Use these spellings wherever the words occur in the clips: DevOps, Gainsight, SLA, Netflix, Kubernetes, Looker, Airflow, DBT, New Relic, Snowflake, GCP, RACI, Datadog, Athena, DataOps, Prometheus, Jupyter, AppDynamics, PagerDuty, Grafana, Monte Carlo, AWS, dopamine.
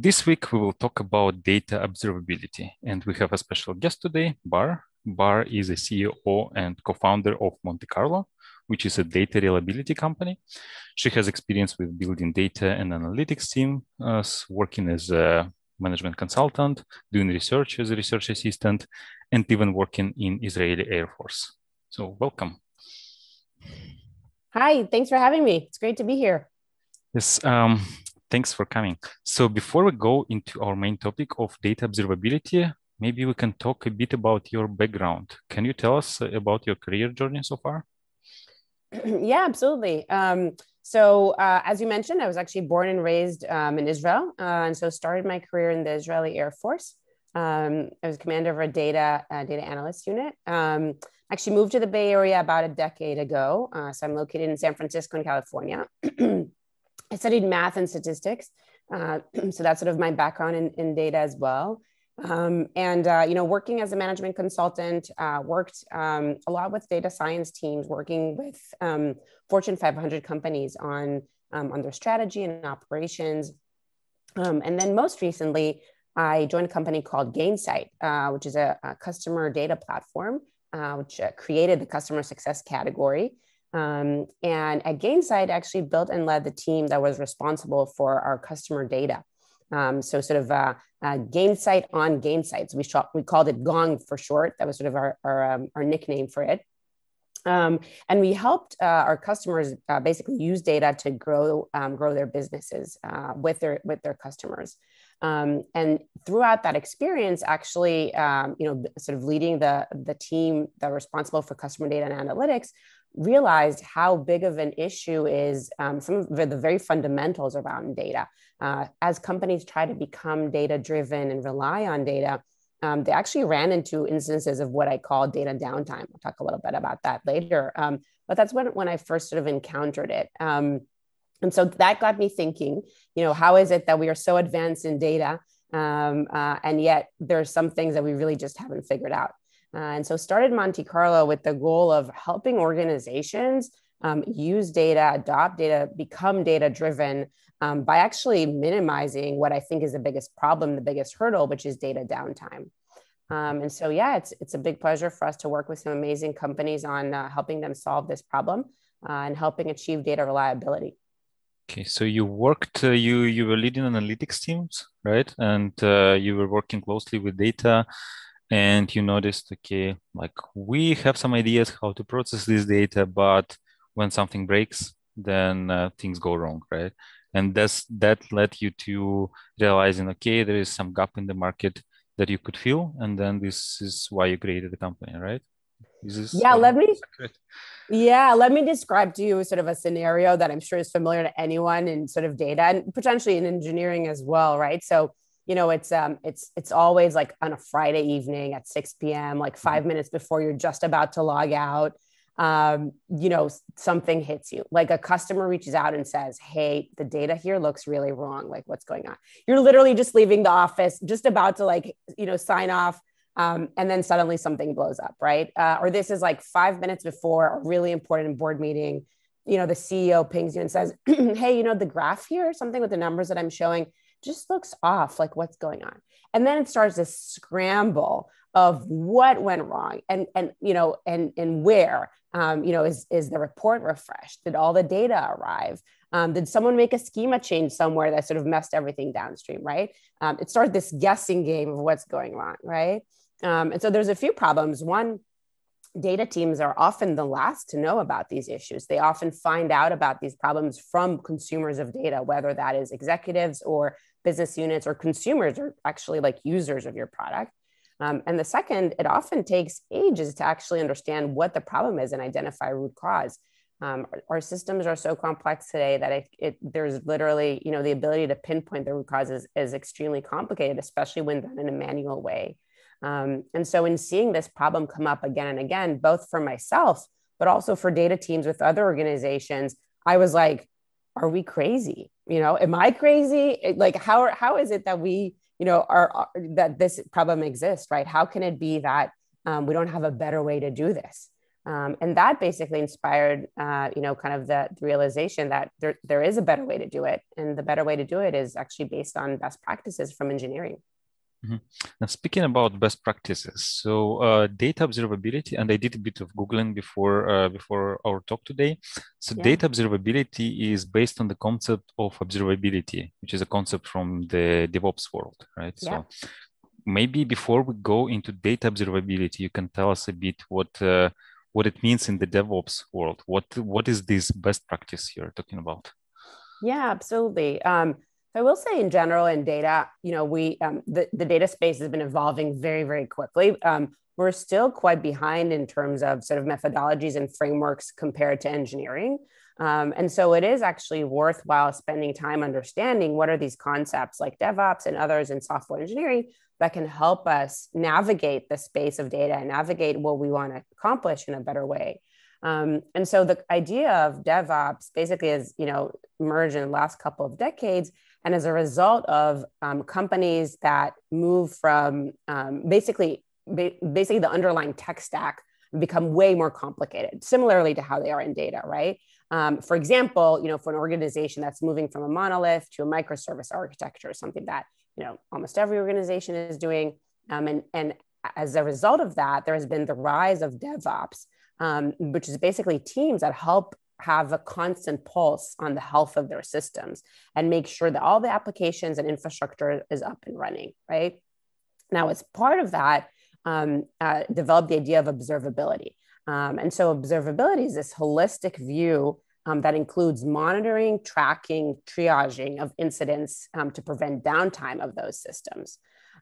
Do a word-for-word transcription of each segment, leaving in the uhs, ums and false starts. This week, we will talk about data observability, and we have a special guest today, Bar. Bar is a C E O and co-founder of Monte Carlo, which is a data reliability company. She has experience with building data and analytics team, uh, working as a management consultant, doing research as a research assistant, and even working in Israeli Air Force. So welcome. Hi, thanks for having me. It's great to be here. Yes. Um, Thanks for coming. So before we go into our main topic of data observability, maybe we can talk a bit about your background. Can you tell us about your career journey so far? Yeah, absolutely. Um, so uh, as you mentioned, I was actually born and raised um, in Israel. Uh, and so started my career in the Israeli Air Force. Um, I was commander of a data, uh, data analyst unit. Um, actually moved to the Bay Area about a decade ago. Uh, so I'm located in San Francisco in California. I studied math and statistics, uh, so that's sort of my background in, in data as well. Um, and, uh, you know, working as a management consultant, uh, worked um, a lot with data science teams, working with um, Fortune five hundred companies on, um, on their strategy and operations. Um, and then most recently, I joined a company called Gainsight, uh, which is a, a customer data platform, uh, which uh, created the customer success category. Um, and at Gainsight, actually built and led the team that was responsible for our customer data. Um, so sort of uh, uh, Gainsight on Gainsight. So we, shot, we called it Gong for short. That was sort of our, our, um, our nickname for it. Um, and we helped uh, our customers uh, basically use data to grow, um, grow their businesses uh, with, their, with their customers. Um, and throughout that experience, actually, um, you know, sort of leading the, the team that were responsible for customer data and analytics, realized how big of an issue is um, some of the very fundamentals around data. Uh, as companies try to become data-driven and rely on data, um, they actually ran into instances of what I call data downtime. We'll talk a little bit about that later. Um, but that's when, when I first sort of encountered it. Um, and so that got me thinking, you know, how is it that we are so advanced in data, um, uh, and yet there are some things that we really just haven't figured out. Uh, and so started Monte Carlo with the goal of helping organizations um, use data, adopt data, become data-driven um, by actually minimizing what I think is the biggest problem, the biggest hurdle, which is data downtime. Um, and so, yeah, it's it's a big pleasure for us to work with some amazing companies on uh, helping them solve this problem uh, and helping achieve data reliability. Okay, so you worked, uh, you, you were leading analytics teams, right? And uh, you were working closely with data. And you noticed, okay, like we have some ideas how to process this data, but when something breaks, then uh, things go wrong, right? And that's, that led you to realizing, okay, there is some gap in the market that you could fill. And then this is why you created the company, right? Is this yeah, let me, accurate? yeah, let me describe to you sort of a scenario that I'm sure is familiar to anyone in sort of data and potentially in engineering as well, right? So you know, it's um, it's it's always like on a Friday evening at six p m, like five minutes before you're just about to log out. Um, you know, something hits you. Like a customer reaches out and says, "Hey, the data here looks really wrong. Like, what's going on?" You're literally just leaving the office, just about to like, you know, sign off, um, and then suddenly something blows up, right? Uh, or this is like five minutes before a really important board meeting. You know, the C E O pings you and says, "Hey, you know, the graph here, something with the numbers that I'm showing just looks off, like what's going on?" And then it starts this scramble of what went wrong and, and you know, and, and where, um, you know, is, is the report refreshed? Did all the data arrive? Um, did someone make a schema change somewhere that sort of messed everything downstream, right? Um, it started this guessing game of what's going on, right? Um, and so there's a few problems. One, data teams are often the last to know about these issues. They often find out about these problems from consumers of data, whether that is executives or business units or consumers or actually like users of your product. Um, and the second, it often takes ages to actually understand what the problem is and identify root cause. Um, our, our systems are so complex today that it, it, there's literally, you know, the ability to pinpoint the root causes is extremely complicated, especially when done in a manual way. Um, and so in seeing this problem come up again and again, both for myself, but also for data teams with other organizations, I was like, are we crazy? You know, am I crazy? Like, how, how is it that we, you know, are, are that this problem exists, right? How can it be that um, we don't have a better way to do this? Um, and that basically inspired, uh, you know, kind of the, the realization that there, there is a better way to do it. And the better way to do it is actually based on best practices from engineering. Mm-hmm. Now, speaking about best practices, so uh, data observability, and I did a bit of Googling before uh, before our talk today. So yeah. Data observability is based on the concept of observability, which is a concept from the DevOps world, right? Yeah. So maybe before we go into data observability, you can tell us a bit what uh, what it means in the DevOps world. What what is this best practice you're talking about? Yeah, absolutely. Um, I will say in general in data, you know, we um, the, the data space has been evolving very, very quickly. Um, we're still quite behind in terms of sort of methodologies and frameworks compared to engineering. Um, and so it is actually worthwhile spending time understanding what are these concepts like DevOps and others in software engineering that can help us navigate the space of data and navigate what we want to accomplish in a better way. Um, and so the idea of DevOps basically has, you know, emerged in the last couple of decades. And as a result of um, companies that move from um, basically, ba- basically the underlying tech stack become way more complicated, similarly to how they are in data, right? Um, for example, you know, for an organization that's moving from a monolith to a microservice architecture, something that, you know, almost every organization is doing. Um, and, and as a result of that, there has been the rise of DevOps, um, which is basically teams that help have a constant pulse on the health of their systems and make sure that all the applications and infrastructure is up and running, right? Now, as part of that, um, uh, developed the idea of observability. Um, and so observability is this holistic view um, that includes monitoring, tracking, triaging of incidents um, to prevent downtime of those systems.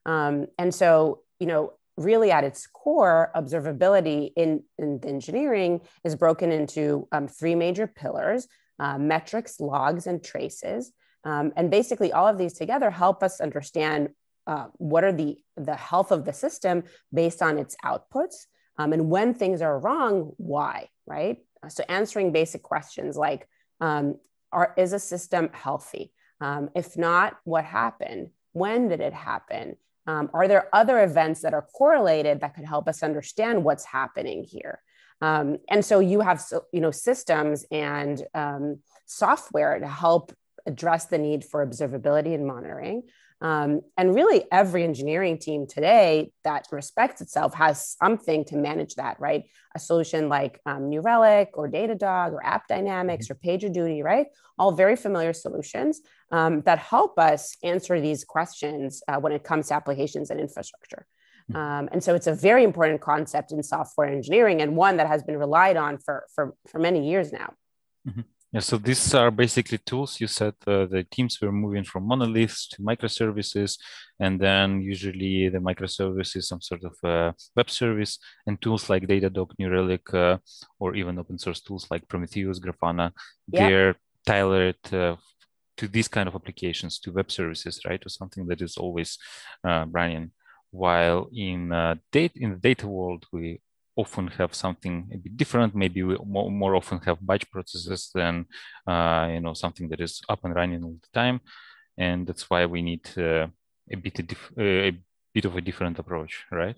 Um, and so, you know, really at its core, observability in, in engineering is broken into um, three major pillars, uh, metrics, logs, and traces. Um, and basically all of these together help us understand uh, what are the, the health of the system based on its outputs. Um, and when things are wrong, why, right? So answering basic questions like, um, are, is a system healthy? Um, if not, what happened? When did it happen? Um, are there other events that are correlated that could help us understand what's happening here? Um, and so you have, you know, systems and um, software to help address the need for observability and monitoring. Um, and really every engineering team today that respects itself has something to manage that, right? A solution like um, New Relic or Datadog or AppDynamics or PagerDuty, right? All very familiar solutions um, that help us answer these questions uh, when it comes to applications and infrastructure. Um, and so it's a very important concept in software engineering and one that has been relied on for, for, for many years now. Mm-hmm. Yeah, so these are basically tools. You said uh, the teams were moving from monoliths to microservices, and then usually the microservice is some sort of uh, web service, and tools like Datadog, New Relic, uh, or even open source tools like Prometheus, Grafana, yeah. They're tailored uh, to these kind of applications, to web services, right? Or something that is always uh, running. While in, uh, data, in the data world, we often have something a bit different. Maybe we more, more often have batch processes than uh, you know something that is up and running all the time, and that's why we need uh, a bit of dif- uh, a bit of a different approach, right?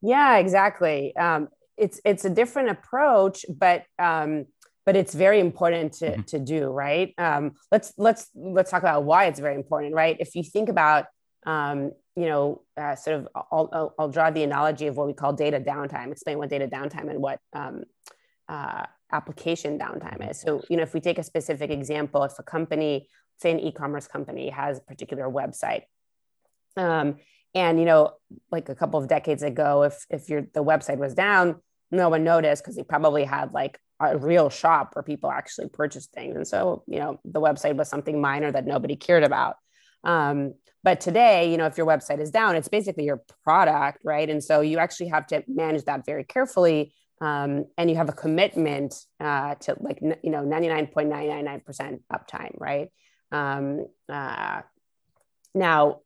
Yeah, exactly. Um, it's it's a different approach, but um, but it's very important to mm-hmm. to do, right? Um, let's let's let's talk about why it's very important, right? If you think about um, you know, uh, sort of, I'll, I'll, I'll draw the analogy of what we call data downtime, explain what data downtime and what um, uh, application downtime is. So, you know, if we take a specific example, if a company, say an e-commerce company has a particular website, um, and, you know, like a couple of decades ago, if if your the website was down, no one noticed because they probably had like a real shop where people actually purchased things. And so, you know, the website was something minor that nobody cared about. Um, but today, you know, if your website is down, it's basically your product, right? And so you actually have to manage that very carefully. Um, and you have a commitment uh, to like, you know, ninety-nine point nine nine nine percent uptime, right? Um, uh, now,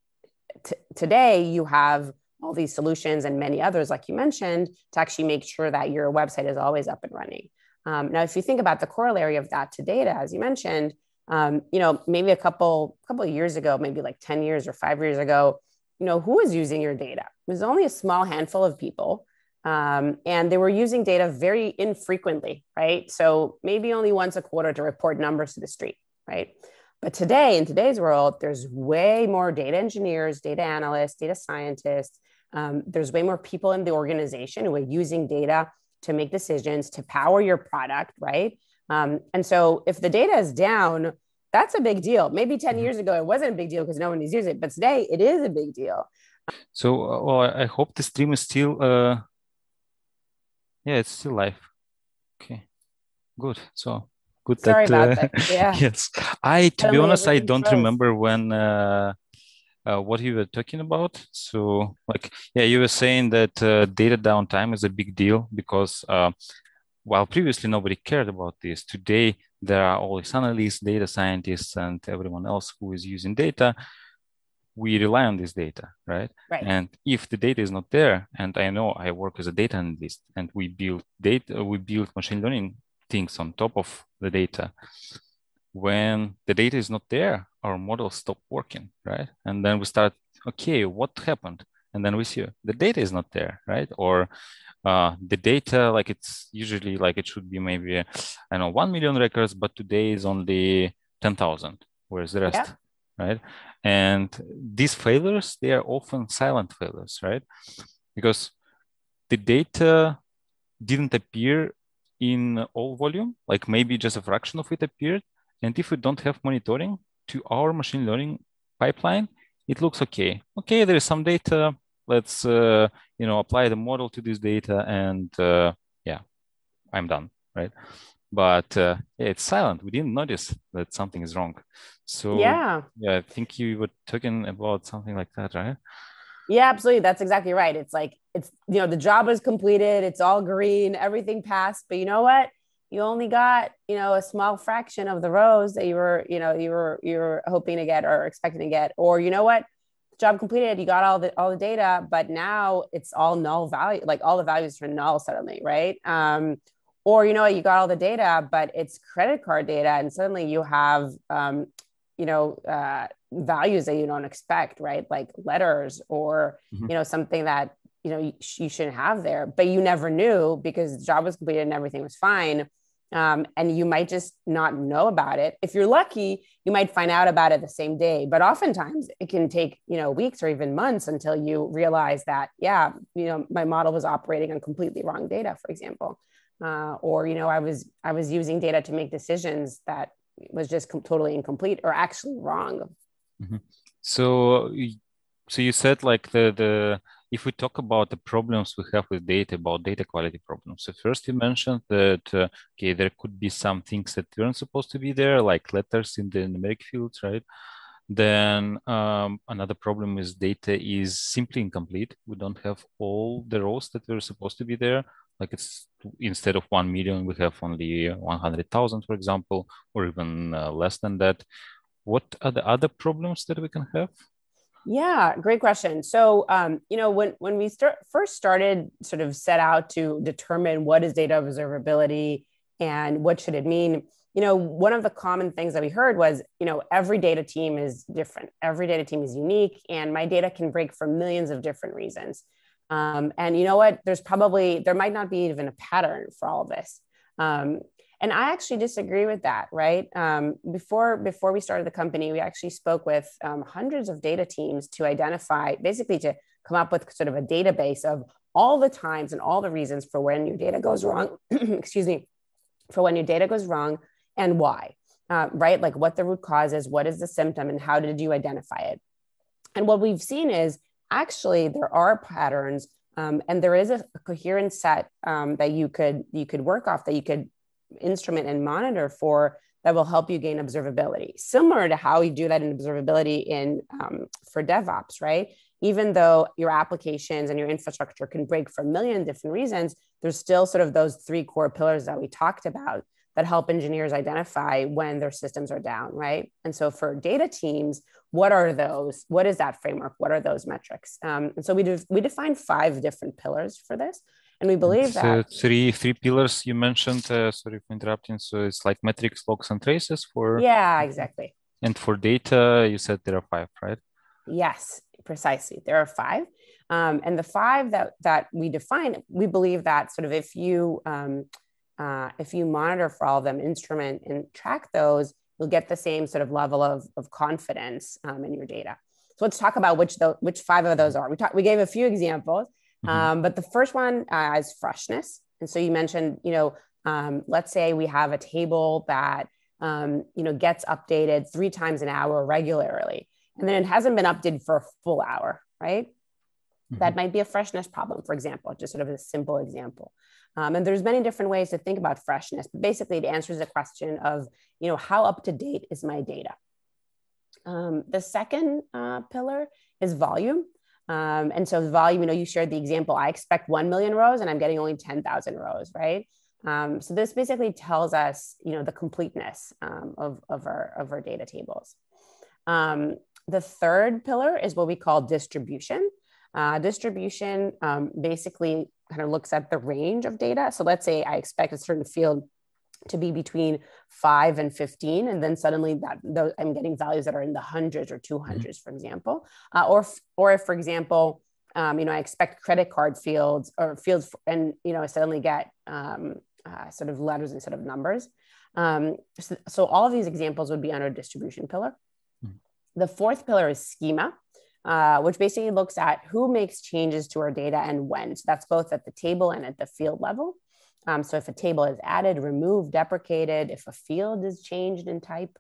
t- today you have all these solutions and many others, like you mentioned, to actually make sure that your website is always up and running. Um, now, if you think about the corollary of that to data, as you mentioned, Um, you know, maybe a couple couple of years ago, maybe like ten years or five years ago, you know, who was using your data? It was only a small handful of people. Um, and they were using data very infrequently, right? So maybe only once a quarter to report numbers to the street, right? But today, in today's world, there's way more data engineers, data analysts, data scientists. Um, there's way more people in the organization who are using data to make decisions, to power your product, right? Um, and so if the data is down, that's a big deal. Maybe ten years ago, it wasn't a big deal because no one was using it, but today it is a big deal. So uh, well, I hope the stream is still, uh, yeah, it's still live. Okay, good. So good. Sorry that, about uh, that. Yeah. Yes. I, to be honest, I don't remember when, uh, uh, what you were talking about. So like, yeah, you were saying that uh, data downtime is a big deal because uh, while previously nobody cared about this, today there are all these analysts, data scientists, and everyone else who is using data. We rely on this data, right? Right? And if the data is not there, and I know I work as a data analyst, and we build data, we build machine learning things on top of the data. When the data is not there, our models stop working, right? And then we start, okay, what happened? And then we see the data is not there, right? Or uh, the data, like it's usually like it should be maybe, I don't know, one million records, but today is only ten thousand. Where's the rest, yeah. Right? And these failures, they are often silent failures, right? Because the data didn't appear in all volume, like maybe just a fraction of it appeared. And if we don't have monitoring to our machine learning pipeline, it looks okay. Okay, there is some data. Let's uh, you know apply the model to this data, and uh, yeah, I'm done, right? But uh, yeah, it's silent. We didn't notice that something is wrong. So yeah, yeah, I think you were talking about something like that, right? Yeah, absolutely. That's exactly right. It's like it's you know the job is completed. It's all green. Everything passed. But you know what? You only got, you know, a small fraction of the rows that you were, you know, you were, you were hoping to get or expecting to get, or, you know what, job completed, you got all the, all the data, but now it's all null value, like all the values are null suddenly. Right. Um, or, you know, you got all the data, but it's credit card data. And suddenly you have, um, you know, uh, values that you don't expect, right. Like letters or, mm-hmm. you know, something that, you know, you, you shouldn't have there, but you never knew because the job was completed and everything was fine. Um, and you might just not know about it. If you're lucky, you might find out about it the same day, but oftentimes it can take, you know, weeks or even months until you realize that, yeah, you know, my model was operating on completely wrong data, for example. Uh, or, you know, I was, I was using data to make decisions that was just com- totally incomplete or actually wrong. Mm-hmm. So, so you said like the, the, if we talk about the problems we have with data, about data quality problems. So first you mentioned that, uh, okay, there could be some things that weren't supposed to be there, like letters in the numeric fields, right? Then um, another problem is data is simply incomplete. We don't have all the rows that were supposed to be there. Like it's instead of one million, we have only one hundred thousand, for example, or even uh, less than that. What are the other problems that we can have? Yeah, great question. So, um, you know, when, when we start, first started sort of set out to determine what is data observability and what should it mean, you know, one of the common things that we heard was, you know, every data team is different. Every data team is unique and my data can break for millions of different reasons. Um, and you know what, there's probably, there might not be even a pattern for all of this. Um, And I actually disagree with that, right? Um, before before we started the company, we actually spoke with um, hundreds of data teams to identify, basically to come up with sort of a database of all the times and all the reasons for when your data goes wrong, excuse me, for when your data goes wrong and why, uh, right? Like what the root cause is, what is the symptom and how did you identify it? And what we've seen is actually there are patterns um, and there is a, a coherent set um, that you could you could work off that you could instrument and monitor for that will help you gain observability, similar to how you do that in observability in um, for DevOps, right? Even though your applications and your infrastructure can break for a million different reasons, there's still sort of those three core pillars that we talked about that help engineers identify when their systems are down, right? And so for data teams, what are those? What is that framework? What are those metrics? Um, and so we do, we defined five different pillars for this. And we believe that uh, three three pillars you mentioned. Uh, sorry for interrupting. So it's like metrics, logs, and traces for yeah, exactly. And for data, you said there are five, right? Yes, precisely. There are five, Um, and the five that that we define, we believe that sort of if you um, uh, if you monitor for all of them, instrument and track those, you'll get the same sort of level of of confidence um, in your data. So let's talk about which the, which five of those are. We talked we gave a few examples, um, mm-hmm. but the first one uh, is freshness. And so you mentioned, you know, um, let's say we have a table that um, you know gets updated three times an hour regularly, and then it hasn't been updated for a full hour, right? Mm-hmm. That might be a freshness problem, for example, just sort of a simple example. Um, and there's many different ways to think about freshness. But basically, it answers the question of, you know, how up to date is my data? Um, the second uh, pillar is volume. Um, and so volume, you know, you shared the example, I expect one million rows and I'm getting only ten thousand rows, right? Um, so this basically tells us, you know, the completeness um, of, of, our, of our data tables. Um, the third pillar is what we call distribution. Uh, distribution um, basically kind of looks at the range of data. So let's say I expect a certain field to be between five and fifteen, and then suddenly that those, I'm getting values that are in the hundreds or two hundreds, for example. Uh, or, or if, for example, um, you know, I expect credit card fields or fields, and you know, I suddenly get um, uh, sort of letters instead of numbers. Um, so, so all of these examples would be under distribution pillar. Mm-hmm. The fourth pillar is schema. Uh, which basically looks at who makes changes to our data and when. So that's both at the table and at the field level. Um, so if a table is added, removed, deprecated, if a field is changed in type.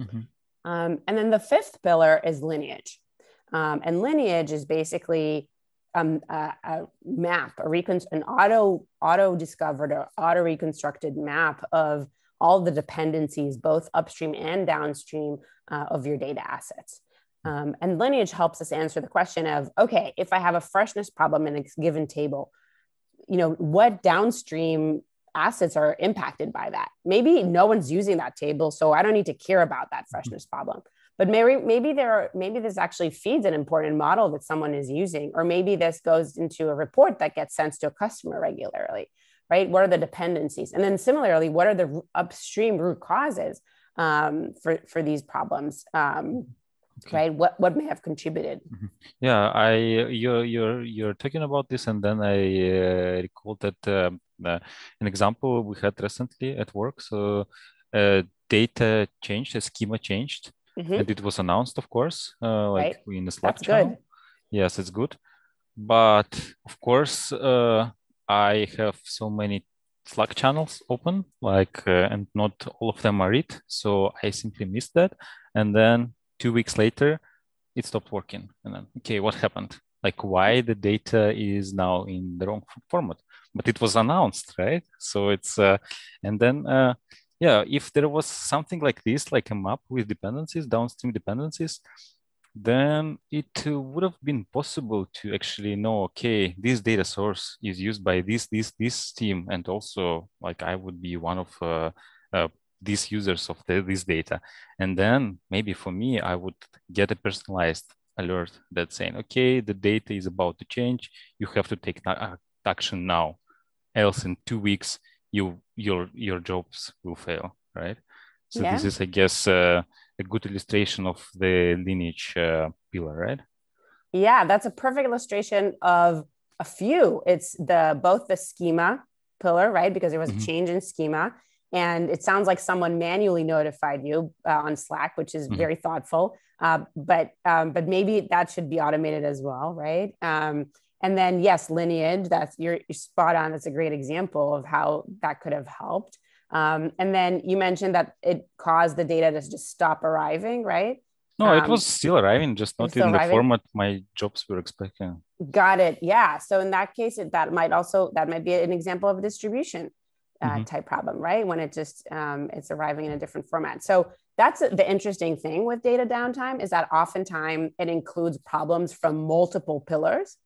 Mm-hmm. Um, and then the fifth pillar is lineage. Um, and lineage is basically um, a, a map, a recon- an auto, auto-discovered or auto-reconstructed map of all the dependencies, both upstream and downstream uh, of your data assets. Um, and lineage helps us answer the question of, okay, if I have a freshness problem in a given table, you know, what downstream assets are impacted by that? Maybe no one's using that table, so I don't need to care about that freshness problem. But maybe maybe there are, maybe this actually feeds an important model that someone is using, or maybe this goes into a report that gets sent to a customer regularly, right? What are the dependencies? And then similarly, what are the upstream root causes um, for for these problems? Um, Okay. Right? What what may have contributed? Mm-hmm. Yeah, I you're you're you're talking about this, and then I uh, recall that uh, uh, an example we had recently at work. So uh, data changed, a schema changed, mm-hmm. and it was announced, of course, uh, like right. in the Slack That's channel. Good. Yes, it's good, but of course uh, I have so many Slack channels open, like, uh, and not all of them are read, so I simply missed that, and then. Two weeks later, it stopped working. And then, okay, what happened? Like, why the data is now in the wrong format? But it was announced, right? So it's, uh, and then, uh, yeah, if there was something like this, like a map with dependencies, downstream dependencies, then it uh, would have been possible to actually know, okay, this data source is used by this, this, this team. And also, like, I would be one of, uh, uh these users of the, this data. And then maybe for me, I would get a personalized alert that's saying, okay, the data is about to change. You have to take action now. Else in two weeks, you your your jobs will fail, right? So yeah. This is, I guess, uh, a good illustration of the lineage uh, pillar, right? Yeah, that's a perfect illustration of a few. It's the both the schema pillar, right? Because there was mm-hmm. a change in schema. And it sounds like someone manually notified you uh, on Slack, which is mm-hmm. very thoughtful. Uh, but um, but maybe that should be automated as well, right? Um, and then yes, lineage. That's you're, you're spot on. That's a great example of how that could have helped. Um, and then you mentioned that it caused the data to just stop arriving, right? No, um, it was still arriving, just not in the arriving. format my jobs were expecting. Got it. Yeah. So in that case, it, that might also that might be an example of a distribution. Uh, mm-hmm. type problem, right? When it just, um, it's arriving in a different format. So that's the interesting thing with data downtime is that oftentimes it includes problems from multiple pillars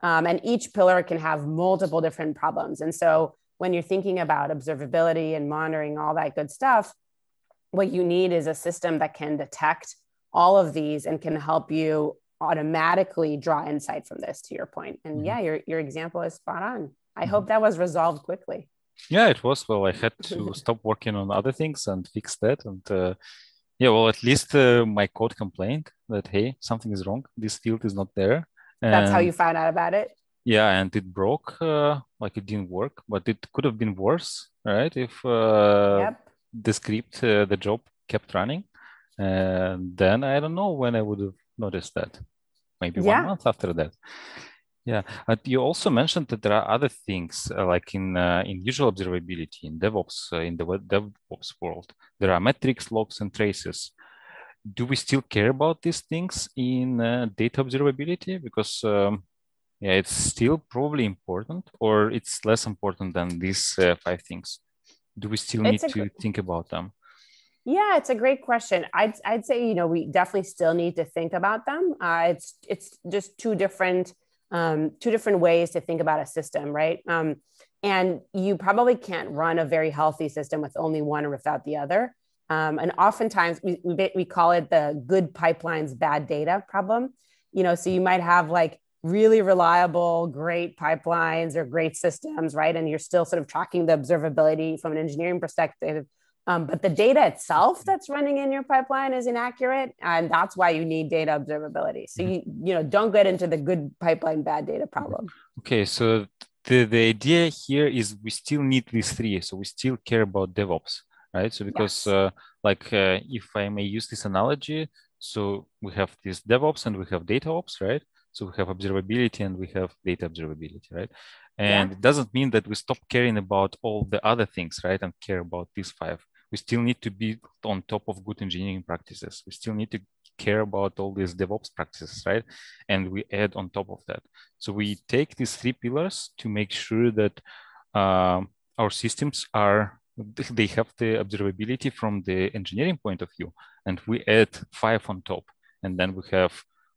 um, and each pillar can have multiple different problems. And so when you're thinking about observability and monitoring, all that good stuff, what you need is a system that can detect all of these and can help you automatically draw insight from this, to your point. And mm-hmm. yeah, your, your example is spot on. I mm-hmm. hope that was resolved quickly. Yeah, it was. Well, I had to stop working on other things and fix that. And uh, yeah, well, at least uh, my code complained that, hey, something is wrong. This field is not there. That's and, how you found out about it? Yeah, and it broke, uh, like it didn't work, but it could have been worse, right? If uh, yep. the script, uh, the job kept running, and then I don't know when I would have noticed that. Maybe yeah. one month after that. Yeah, but you also mentioned that there are other things uh, like in uh, in usual observability, in DevOps, uh, in the DevOps world, there are metrics, logs, and traces. Do we still care about these things in uh, data observability? Because um, yeah, it's still probably important, or it's less important than these uh, five things. Do we still need to think about them? Yeah, it's a great question. I'd I'd say you know we definitely still need to think about them. Uh, it's it's just two different. Um, two different ways to think about a system, right? Um, and you probably can't run a very healthy system with only one or without the other. Um, and oftentimes we, we we call it the good pipelines, bad data problem. You know, so you might have like really reliable, great pipelines or great systems, right? And you're still sort of tracking the observability from an engineering perspective. Um, but the data itself that's running in your pipeline is inaccurate, and that's why you need data observability. So you you know don't get into the good pipeline bad data problem. Okay, so the, the idea here is we still need these three, so we still care about DevOps, right? So because yes. uh, like uh, if I may use this analogy, so we have this DevOps and we have DataOps, right? So we have observability and we have data observability, right? And yeah. it doesn't mean that we stop caring about all the other things, right? And care about these five. We still need to be on top of good engineering practices. We still need to care about all these DevOps practices, right? And we add on top of that. So we take these three pillars to make sure that um, our systems are, they have the observability from the engineering point of view. And we add five on top. And then we have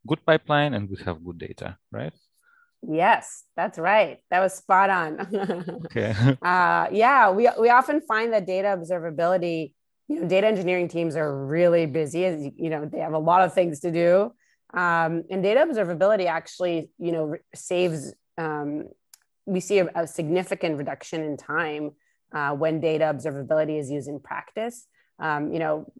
good pipeline and we have good data, right? Yes, that's right. That was spot on. Okay. uh, yeah, we we often find that data observability, you know, data engineering teams are really busy. As you know, they have a lot of things to do, um, and data observability actually, you know, saves. Um, we see a, a significant reduction in time uh, when data observability is used in practice. Um, you know,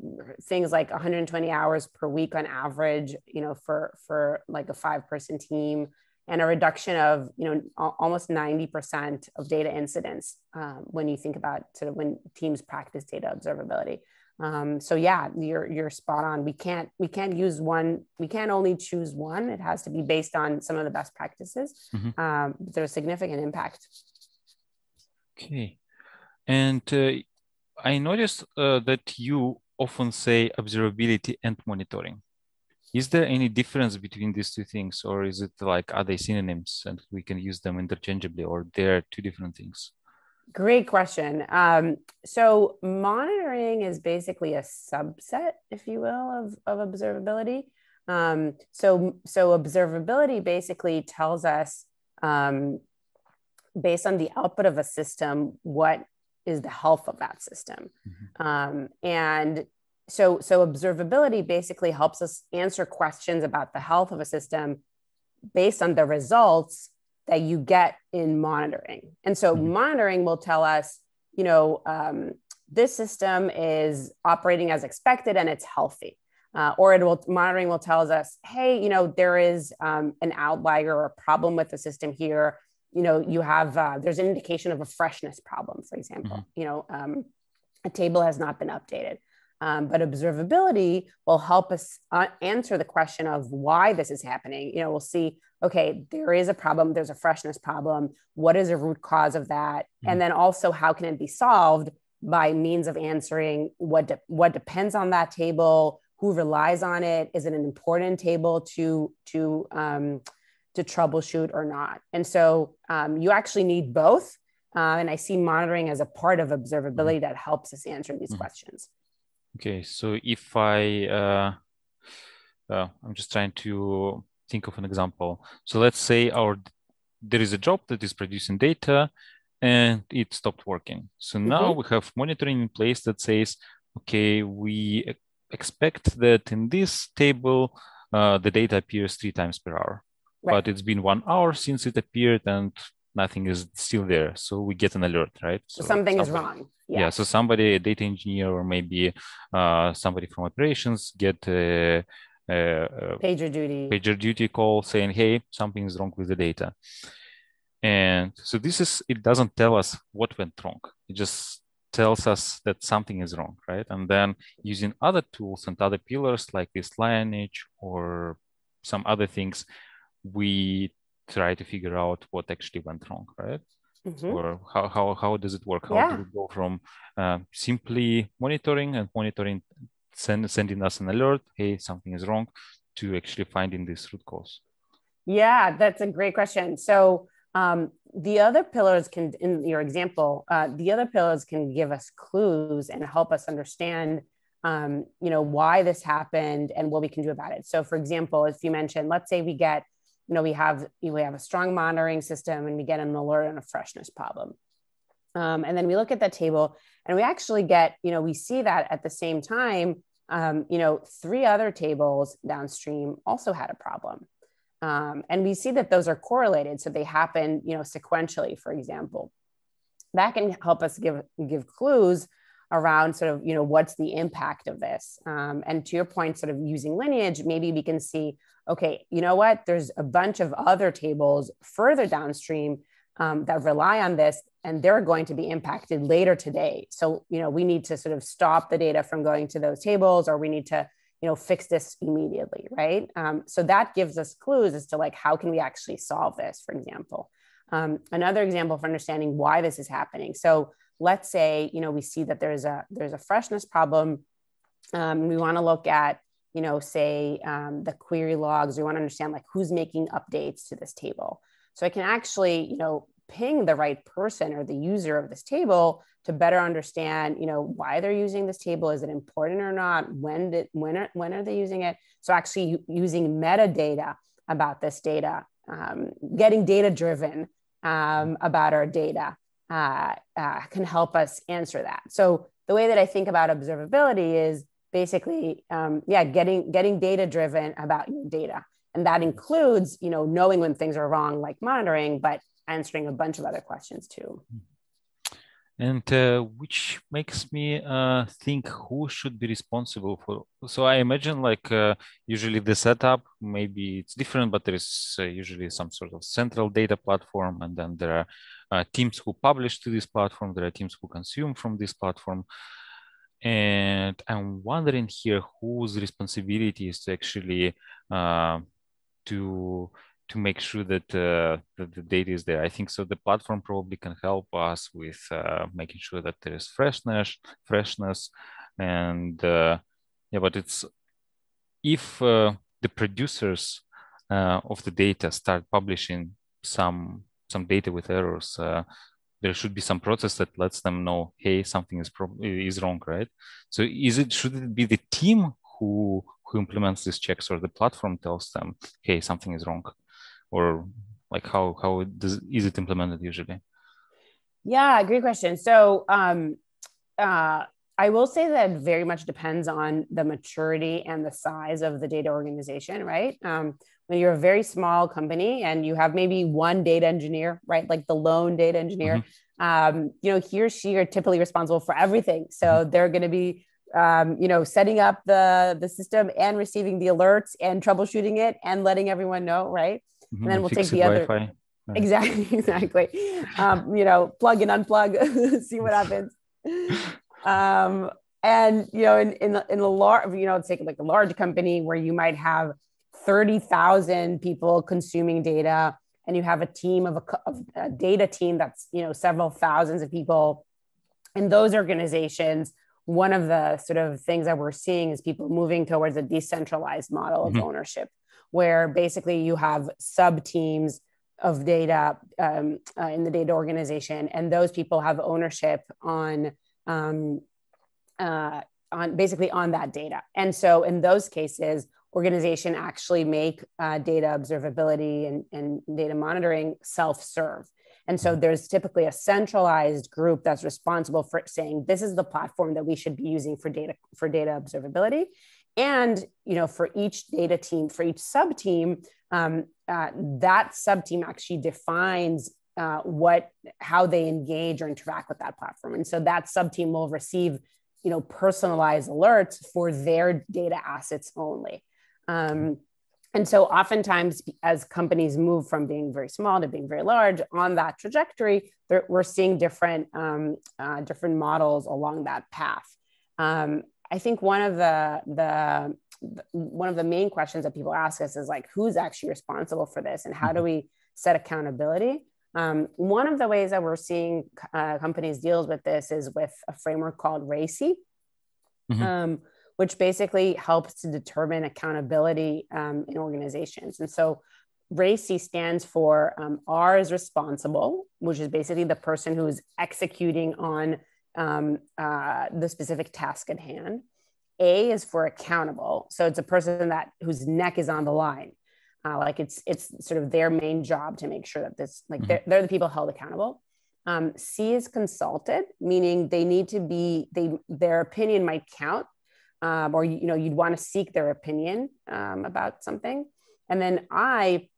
things like one hundred twenty hours per week on average. You know, for for like a five-person team. And a reduction of, you know, almost ninety percent of data incidents um, when you think about sort of when teams practice data observability. Um, so yeah, you're you're spot on. We can't we can't use one. We can't only choose one. It has to be based on some of the best practices. Mm-hmm. Um, there's significant impact. Okay, and uh, I noticed uh, that you often say observability and monitoring. Is there any difference between these two things, or is it like, are they synonyms and we can use them interchangeably, or they're two different things? Great question. Um, so monitoring is basically a subset, if you will, of, of observability. Um, so, so observability basically tells us, um, based on the output of a system, what is the health of that system. Mm-hmm. Um, and So, so observability basically helps us answer questions about the health of a system based on the results that you get in monitoring. And so mm-hmm. monitoring will tell us, you know, um, this system is operating as expected and it's healthy. Uh, or it will, monitoring will tell us, hey, you know, there is um, an outlier or a problem with the system here. You know, you have, uh, there's an indication of a freshness problem, for example. Mm-hmm. You know, um, a table has not been updated. Um, but observability will help us uh, answer the question of why this is happening. You know, we'll see, okay, there is a problem. There's a freshness problem. What is the root cause of that? Mm-hmm. And then also, how can it be solved by means of answering what de- what depends on that table, who relies on it? Is it an important table to to um, to troubleshoot or not? And so um, you actually need both. Uh, and I see monitoring as a part of observability mm-hmm. that helps us answer these mm-hmm. questions. Okay, so if I, uh, uh, I'm just trying to think of an example. So let's say our there is a job that is producing data and it stopped working. So mm-hmm. now we have monitoring in place that says, okay, we expect that in this table, uh, the data appears three times per hour. Right. But it's been one hour since it appeared and nothing is still there. So we get an alert, right? So something somebody, is wrong. Yeah. yeah. So somebody, a data engineer, or maybe uh, somebody from operations get a, uh, PagerDuty. PagerDuty call saying, hey, something's wrong with the data. And so this is, it doesn't tell us what went wrong. It just tells us that something is wrong, right? And then using other tools and other pillars like this lineage or some other things, we try to figure out what actually went wrong, right? Mm-hmm. Or how, how, how does it work? How yeah. do we go from uh, simply monitoring and monitoring, send, sending us an alert, hey, something is wrong, to actually finding this root cause? Yeah, that's a great question. So um, the other pillars can, in your example, uh, the other pillars can give us clues and help us understand um, you know, why this happened and what we can do about it. So for example, as you mentioned, let's say we get You know, we have we have a strong monitoring system and we get an alert on a freshness problem. Um, and then we look at that table and we actually get, you know, we see that at the same time, um, you know, three other tables downstream also had a problem. Um, and we see that those are correlated. So they happen, you know, sequentially, for example. That can help us give, give clues around sort of, you know, what's the impact of this? Um, and to your point, sort of using lineage, maybe we can see, okay, you know what, there's a bunch of other tables further downstream um, that rely on this, and they're going to be impacted later today. So, you know, we need to sort of stop the data from going to those tables, or we need to, you know, fix this immediately, right? Um, so that gives us clues as to like, how can we actually solve this, for example. Um, another example for understanding why this is happening. So let's say, you know, we see that there's a, there's a freshness problem. Um, we want to look at, you know, say um, the query logs. We want to understand like who's making updates to this table. So I can actually, you know, ping the right person or the user of this table to better understand, you know, why they're using this table. Is it important or not? When did, when are, when are they using it? So actually using metadata about this data, um, getting data driven um, about our data uh, uh, can help us answer that. So the way that I think about observability is, basically, um, yeah, getting getting data driven about your data, and that includes, you know, knowing when things are wrong, like monitoring, but answering a bunch of other questions too. And uh, which makes me uh, think who should be responsible for. So I imagine, like, uh, usually the setup, maybe it's different, but there is uh, usually some sort of central data platform, and then there are uh, teams who publish to this platform. There are teams who consume from this platform. And I'm wondering here whose responsibility is to actually uh, to to make sure that, uh, that the data is there. I think so. The platform probably can help us with uh, making sure that there is freshness, freshness, and uh, yeah. But it's if uh, the producers uh, of the data start publishing some some data with errors. Uh, There should be some process that lets them know, hey, something is pro- is wrong, right? So, is it should it be the team who who implements these checks, or the platform tells them, hey, something is wrong, or like how how does is it implemented usually? Yeah, great question. So, um, uh, I will say that it very much depends on the maturity and the size of the data organization, right? Um, when you're a very small company and you have maybe one data engineer, right? Like the lone data engineer, mm-hmm. um, you know, he or she are typically responsible for everything. So mm-hmm. they're going to be, um, you know, setting up the, the system and receiving the alerts and troubleshooting it and letting everyone know, right? Mm-hmm. And then we'll Fix take the other... Wi-Fi. Right. Exactly, exactly. um, you know, plug and unplug, see what happens. Um, and, you know, in, in, in a large, you know, take like a large company where you might have thirty thousand people consuming data and you have a team of a, of a data team that's, you know, several thousands of people. In those organizations, one of the sort of things that we're seeing is people moving towards a decentralized model of mm-hmm. ownership, where basically you have sub teams of data um, uh, in the data organization, and those people have ownership on um, uh, on basically on that data. And so in those cases, organization actually make uh, data observability and, and data monitoring self-serve. And so there's typically a centralized group that's responsible for saying, this is the platform that we should be using for data, for data observability. And, you know, for each data team, for each sub team, um, uh, that sub team actually defines Uh, what, how they engage or interact with that platform. And so that subteam will receive, you know, personalized alerts for their data assets only. Um, and so oftentimes as companies move from being very small to being very large on that trajectory, we're seeing different, um, uh, different models along that path. Um, I think one of the, the, one of the main questions that people ask us is like, who's actually responsible for this and how do we set accountability? Um, one of the ways that we're seeing uh, companies deal with this is with a framework called RACI, mm-hmm. um, which basically helps to determine accountability um, in organizations. And so RACI stands for um, R is responsible, which is basically the person who is executing on um, uh, the specific task at hand. A is for accountable. So it's a person that whose neck is on the line. Uh, like it's it's sort of their main job to make sure that this, like they're, they're the people held accountable. Um, C is consulted, meaning they need to be, they their opinion might count um, or, you know, you'd want to seek their opinion um, about something. And then I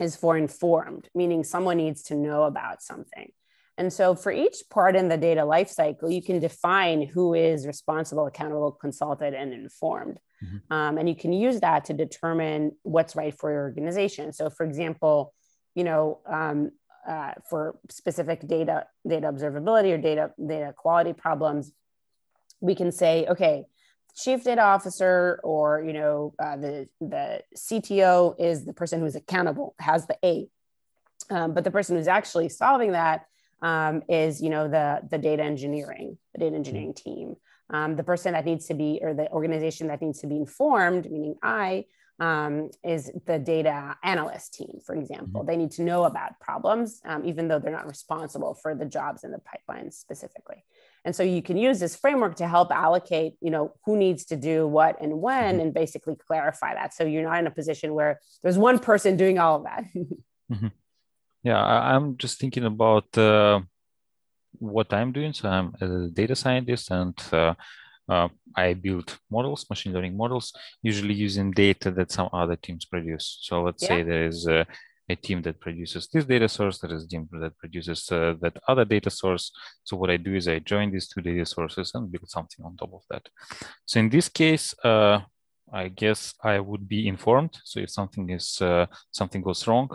is for informed, meaning someone needs to know about something. And so for each part in the data lifecycle, you can define who is responsible, accountable, consulted, and informed. Mm-hmm. Um, and you can use that to determine what's right for your organization. So for example, you know, um, uh, for specific data, data observability or data, data quality problems, we can say, okay, chief data officer or, you know, uh, the, the C T O is the person who's accountable, has the A. Um, but the person who's actually solving that um, is, you know, the, the data engineering, the data engineering team. Um, the person that needs to be, or the organization that needs to be informed, meaning I, um, is the data analyst team, for example. Mm-hmm. They need to know about problems, um, even though they're not responsible for the jobs in the pipeline specifically. And so you can use this framework to help allocate, you know, who needs to do what and when, mm-hmm. and basically clarify that. So you're not in a position where there's one person doing all of that. mm-hmm. Yeah, I, I'm just thinking about uh... what I'm doing. So I'm a data scientist and uh, uh, I build models, machine learning models, usually using data that some other teams produce. So let's yeah. say there is a, a team that produces this data source, there is a team that produces uh, that other data source. So what I do is I join these two data sources and build something on top of that. So in this case, uh, I guess I would be informed. So if something is uh, something goes wrong,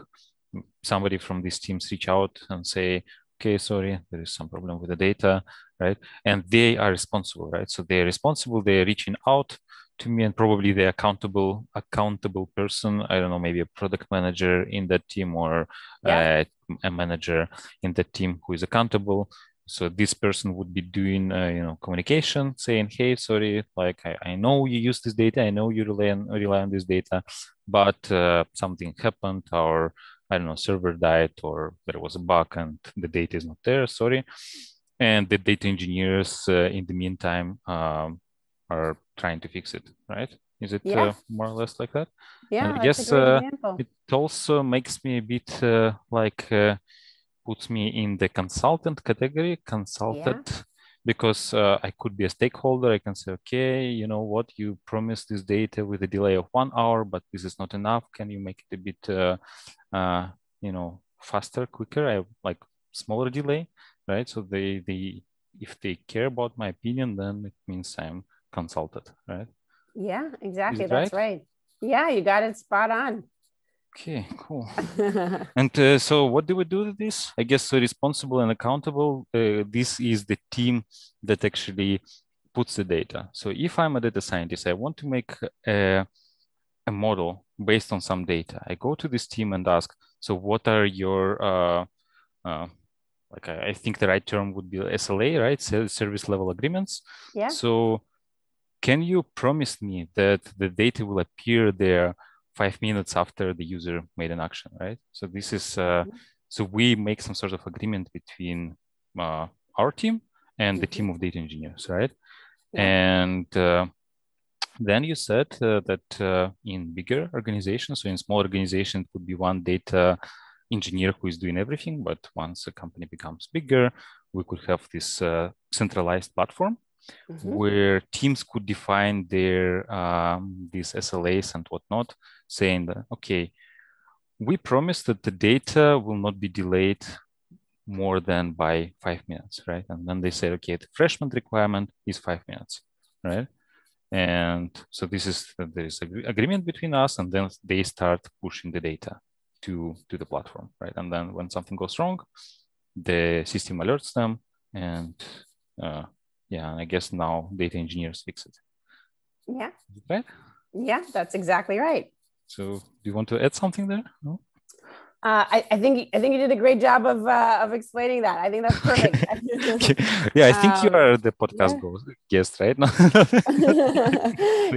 somebody from these teams reach out and say, okay, sorry, there is some problem with the data, right? And they are responsible, right? So they're responsible, they're reaching out to me and probably the accountable accountable person, I don't know, maybe a product manager in that team or yeah. uh, a manager in that team who is accountable. So this person would be doing, uh, you know, communication saying, hey, sorry, like I, I know you use this data, I know you rely on, rely on this data, but uh, something happened or I don't know, server died or there was a bug and the data is not there, sorry. And the data engineers uh, in the meantime um, are trying to fix it, right? Is it yeah. uh, more or less like that? Yeah, and I guess uh, it also makes me a bit uh, like, uh, puts me in the consultant category, consulted, yeah. because uh, I could be a stakeholder. I can say, okay, you know what, you promised this data with a delay of one hour, but this is not enough. Can you make it a bit... Uh, Uh, you know, faster, quicker, I like smaller delay, right? So they, they, if they care about my opinion, then it means I'm consulted, right? Yeah, exactly. That's right? right. Yeah, you got it spot on. Okay, cool. and uh, so what do we do with this? I guess so responsible and accountable, uh, this is the team that actually puts the data. So if I'm a data scientist, I want to make a, a model based on some data. I go to this team and ask, so what are your, uh, uh, like I, I think the right term would be S L A, right? So service level agreements. Yeah. So can you promise me that the data will appear there five minutes after the user made an action, right? So this is, uh, mm-hmm. so we make some sort of agreement between uh, our team and mm-hmm. the team of data engineers, right? Yeah. And uh, then you said uh, that uh, in bigger organizations, so in small organizations, it would be one data engineer who is doing everything. But once a company becomes bigger, we could have this uh, centralized platform mm-hmm. where teams could define their um, these S L As and whatnot, saying that, okay, we promise that the data will not be delayed more than by five minutes, right? And then they say, okay, the freshman requirement is five minutes, right? And so this is, there is an agreement between us, and then they start pushing the data to, to the platform, right? And then when something goes wrong, the system alerts them, and uh, yeah, I guess now data engineers fix it. Yeah. Right? Yeah, that's exactly right. So do you want to add something there? No? Uh, I, I think I think you did a great job of uh, of explaining that. I think that's perfect. Yeah, I think um, you are the podcast yeah. guest, right? No.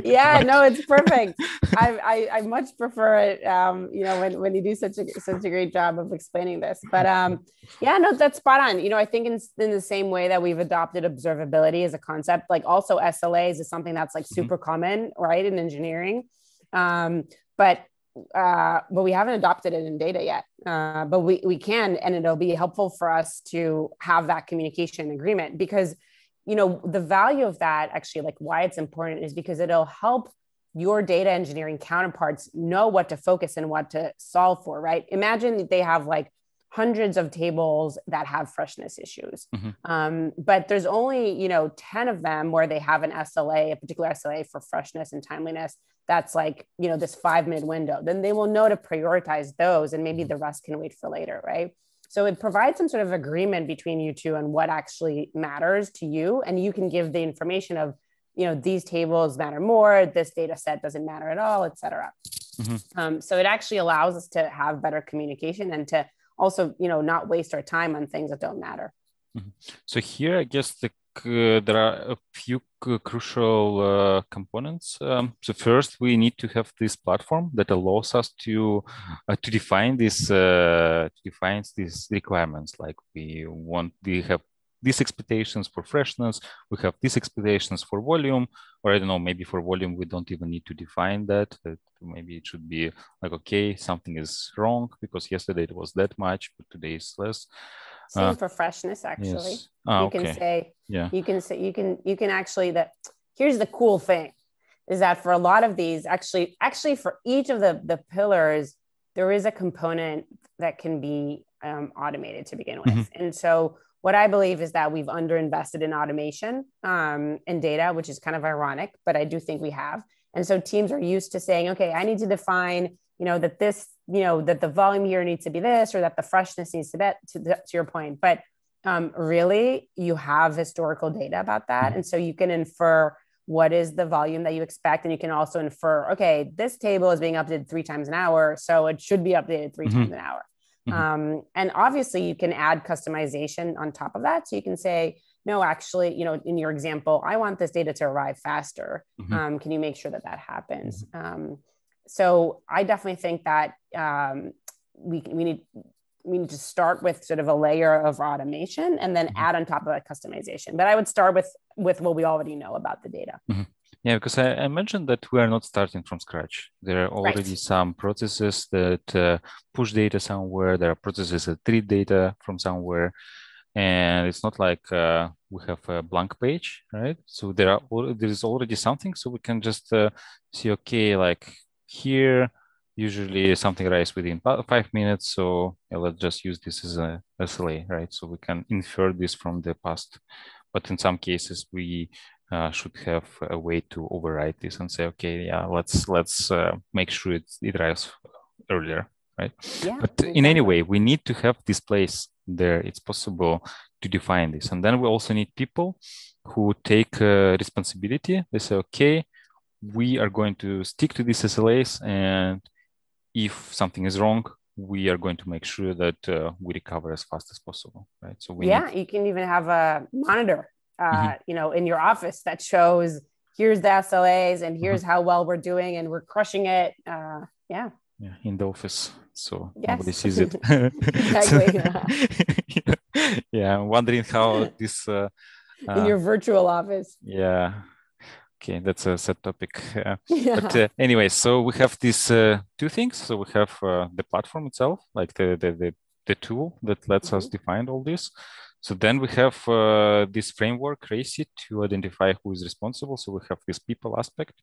Yeah, no, it's perfect. I, I I much prefer it. Um, you know, when when you do such a such a great job of explaining this. But um, yeah, no, that's spot on. You know, I think in in the same way that we've adopted observability as a concept, like also S L As is something that's like super mm-hmm. common, right, in engineering. Um, but Uh, but we haven't adopted it in data yet, uh, but we, we can, and it'll be helpful for us to have that communication agreement, because, you know, the value of that actually, like why it's important is because it'll help your data engineering counterparts know what to focus and what to solve for, right? Imagine that they have like hundreds of tables that have freshness issues, mm-hmm. um, but there's only, you know, ten of them where they have an S L A, a particular S L A for freshness and timeliness. That's like, you know, this five minute window, then they will know to prioritize those, and maybe the rest can wait for later, right? So it provides some sort of agreement between you two on what actually matters to you. And you can give the information of, you know, these tables matter more, this data set doesn't matter at all, et cetera. Mm-hmm. Um, so it actually allows us to have better communication and to also, you know, not waste our time on things that don't matter. Mm-hmm. So here, I guess the Uh, there are a few c- crucial uh, components. Um, so first, we need to have this platform that allows us to uh, to define this uh, to define these requirements. Like we want, we have these expectations for freshness. We have these expectations for volume, or I don't know, maybe for volume we don't even need to define that. That maybe it should be like, okay, something is wrong because yesterday it was that much, but today it's less. Same uh, for freshness, actually. Yes. Ah, you can okay. say, yeah. you can say, you can, you can actually, that here's the cool thing is that for a lot of these, actually, actually for each of the, the pillars, there is a component that can be um, automated to begin with. Mm-hmm. And so what I believe is that we've underinvested in automation um, and data, which is kind of ironic, but I do think we have. And so teams are used to saying, okay, I need to define, you know, that this, you know, that the volume here needs to be this, or that the freshness needs to be, to, the, to your point. But um, really, you have historical data about that. And so you can infer what is the volume that you expect. And you can also infer, okay, this table is being updated three times an hour, so it should be updated three mm-hmm. times an hour. Mm-hmm. Um, and obviously, you can add customization on top of that. So you can say, no, actually, you know, in your example, I want this data to arrive faster. Mm-hmm. Um, can you make sure that that happens? Mm-hmm. Um, So I definitely think that um, we we need we need to start with sort of a layer of automation and then mm-hmm. add on top of that customization. But I would start with with what we already know about the data. Mm-hmm. Yeah, because I, I mentioned that we are not starting from scratch. There are already right. some processes that uh, push data somewhere. There are processes that treat data from somewhere, and it's not like uh, we have a blank page, right? So there are there is already something, so we can just uh, see, okay, like. Here, usually something arrives within five minutes. So let's just use this as a S L A, right? So we can infer this from the past. But in some cases, we uh, should have a way to override this and say, okay, yeah, let's let's uh, make sure it, it arrives earlier, right? Yeah, but exactly. In any way, we need to have this place there. It's possible to define this. And then we also need people who take uh, responsibility. They say, okay, we are going to stick to these S L As, and if something is wrong, we are going to make sure that uh, we recover as fast as possible, right? So we yeah, need... you can even have a monitor, uh, mm-hmm. you know, in your office that shows here's the S L As and here's mm-hmm. how well we're doing and we're crushing it. Uh, yeah. Yeah, in the office, so yes. nobody sees it. Exactly. So, yeah. yeah, I'm wondering how this uh, uh, in your virtual office. Yeah. Okay, that's a sad topic. Uh, yeah. But uh, anyway, so we have these uh, two things. So we have uh, the platform itself, like the the the, the tool that lets mm-hmm. us define all this. So then we have uh, this framework, RACI, to identify who is responsible. So we have this people aspect.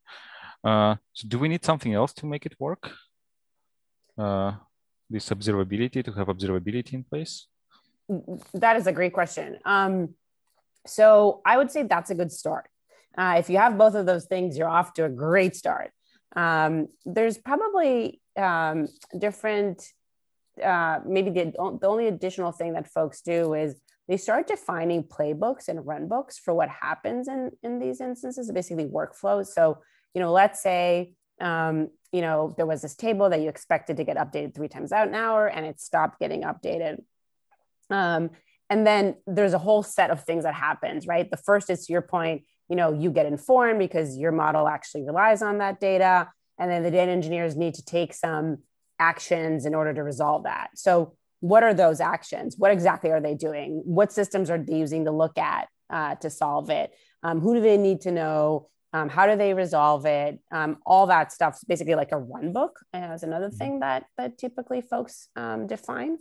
Uh, so do we need something else to make it work? Uh, this observability, to have observability in place? That is a great question. Um, so I would say that's a good start. Uh, if you have both of those things, you're off to a great start. Um, there's probably um, different, uh, maybe the, the only additional thing that folks do is they start defining playbooks and runbooks for what happens in, in these instances, basically workflows. So, you know, let's say, um, you know, there was this table that you expected to get updated three times out an hour and it stopped getting updated. Um, and then there's a whole set of things that happens, right? The first is, to your point, you know, you get informed because your model actually relies on that data. And then the data engineers need to take some actions in order to resolve that. So what are those actions? What exactly are they doing? What systems are they using to look at uh, to solve it? Um, who do they need to know? Um, how do they resolve it? Um, all that stuff's basically like a runbook, is another thing that, that typically folks um, define.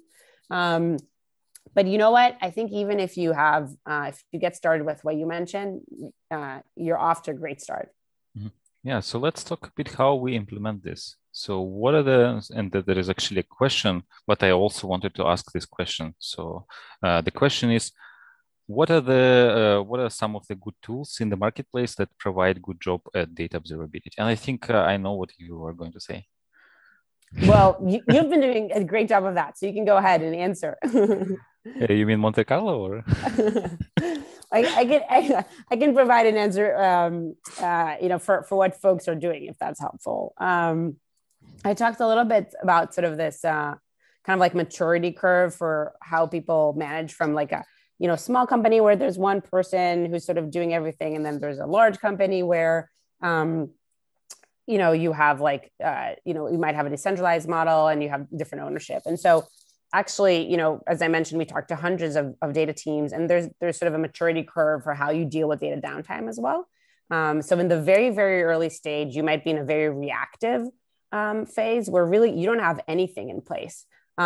Um, But you know what? I think even if you have, uh, if you get started with what you mentioned, uh, you're off to a great start. Mm-hmm. Yeah. So let's talk a bit how we implement this. So what are the, and there is actually a question, but I also wanted to ask this question. So uh, the question is, what are the, uh, what are some of the good tools in the marketplace that provide good job at data observability? And I think uh, I know what you are going to say. Well, you, you've been doing a great job of that. So you can go ahead and answer. You mean Monte Carlo, or? I, I can I, I can provide an answer, um, uh, you know, for, for what folks are doing, if that's helpful. Um, I talked a little bit about sort of this uh, kind of like maturity curve for how people manage from like a, you know, small company where there's one person who's sort of doing everything, and then there's a large company where, um, you know, you have like, uh, you know, you might have a decentralized model and you have different ownership, and so. Actually, you know, as I mentioned, we talked to hundreds of, of data teams, and there's there's sort of a maturity curve for how you deal with data downtime as well. Um, so in the very, very early stage, you might be in a very reactive um, phase where really you don't have anything in place.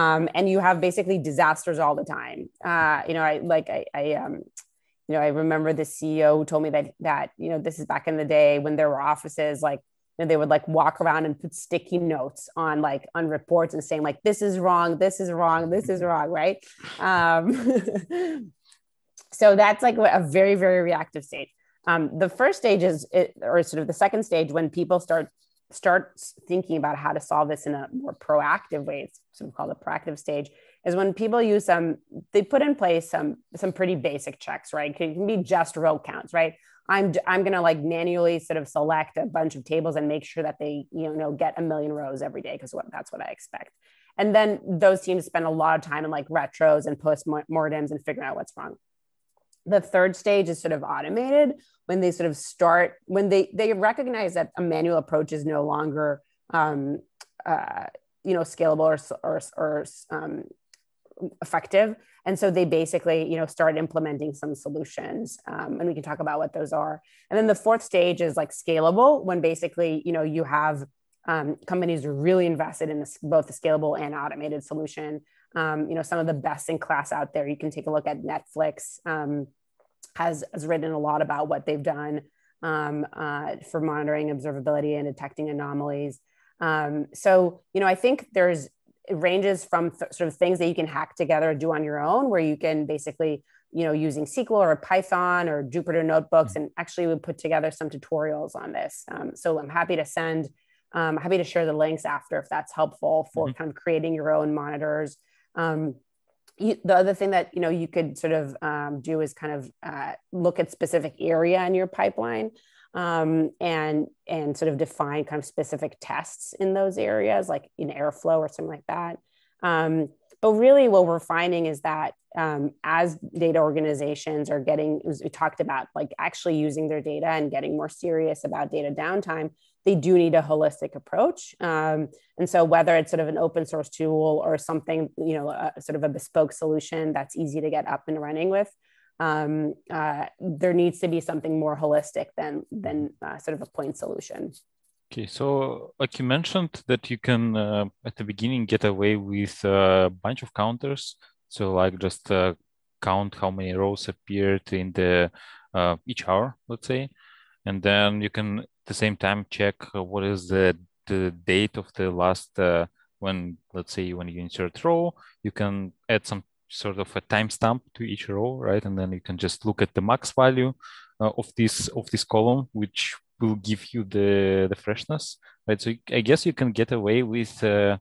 Um, and you have basically disasters all the time. Uh, you know, I like I, I um, you know, I remember the C E O who told me that that, you know, this is back in the day when there were offices like, and they would like walk around and put sticky notes on like on reports and saying like, this is wrong, this is wrong, this is wrong, right? Um, so that's like a very, very reactive stage. Um, the first stage is, it, or sort of the second stage, when people start start thinking about how to solve this in a more proactive way, it's sort of called the proactive stage, is when people use some, they put in place some some pretty basic checks, right? It can be just row counts, right? I'm I'm gonna like manually sort of select a bunch of tables and make sure that they, you know, get a million rows every day because that's what I expect. And then those teams spend a lot of time in like retros and postmortems and figuring out what's wrong. The third stage is sort of automated, when they sort of start, when they they recognize that a manual approach is no longer um, uh, you know, scalable or or, or um, effective. And so they basically, you know, start implementing some solutions, um, and we can talk about what those are. And then the fourth stage is like scalable, when basically, you know, you have um, companies really invested in this, both the scalable and automated solution. Um, you know, some of the best in class out there. You can take a look at Netflix um, has has written a lot about what they've done um, uh, for monitoring observability and detecting anomalies. Um, so, you know, I think there's. It ranges from th- sort of things that you can hack together or do on your own, where you can basically, you know, using S Q L or Python or Jupyter notebooks, and actually we put together some tutorials on this. Um, so I'm happy to send, um, happy to share the links after if that's helpful for mm-hmm. kind of creating your own monitors. Um, you, the other thing that, you know, you could sort of um, do is kind of uh, look at specific area in your pipeline. Um, and, and sort of define kind of specific tests in those areas, like in Airflow or something like that. Um, but really what we're finding is that um, as data organizations are getting, as we talked about, like actually using their data and getting more serious about data downtime, they do need a holistic approach. Um, and so whether it's sort of an open source tool or something, you know, a, sort of a bespoke solution that's easy to get up and running with, Um, uh, there needs to be something more holistic than than uh, sort of a point solution. Okay, so like you mentioned that you can uh, at the beginning get away with a bunch of counters. So like just uh, count how many rows appeared in the uh, each hour, let's say, and then you can at the same time check what is the the date of the last uh, when let's say when you insert row, you can add some sort of a timestamp to each row, right? And then you can just look at the max value uh, of this of this column, which will give you the the freshness. Right? So I guess you can get away with uh,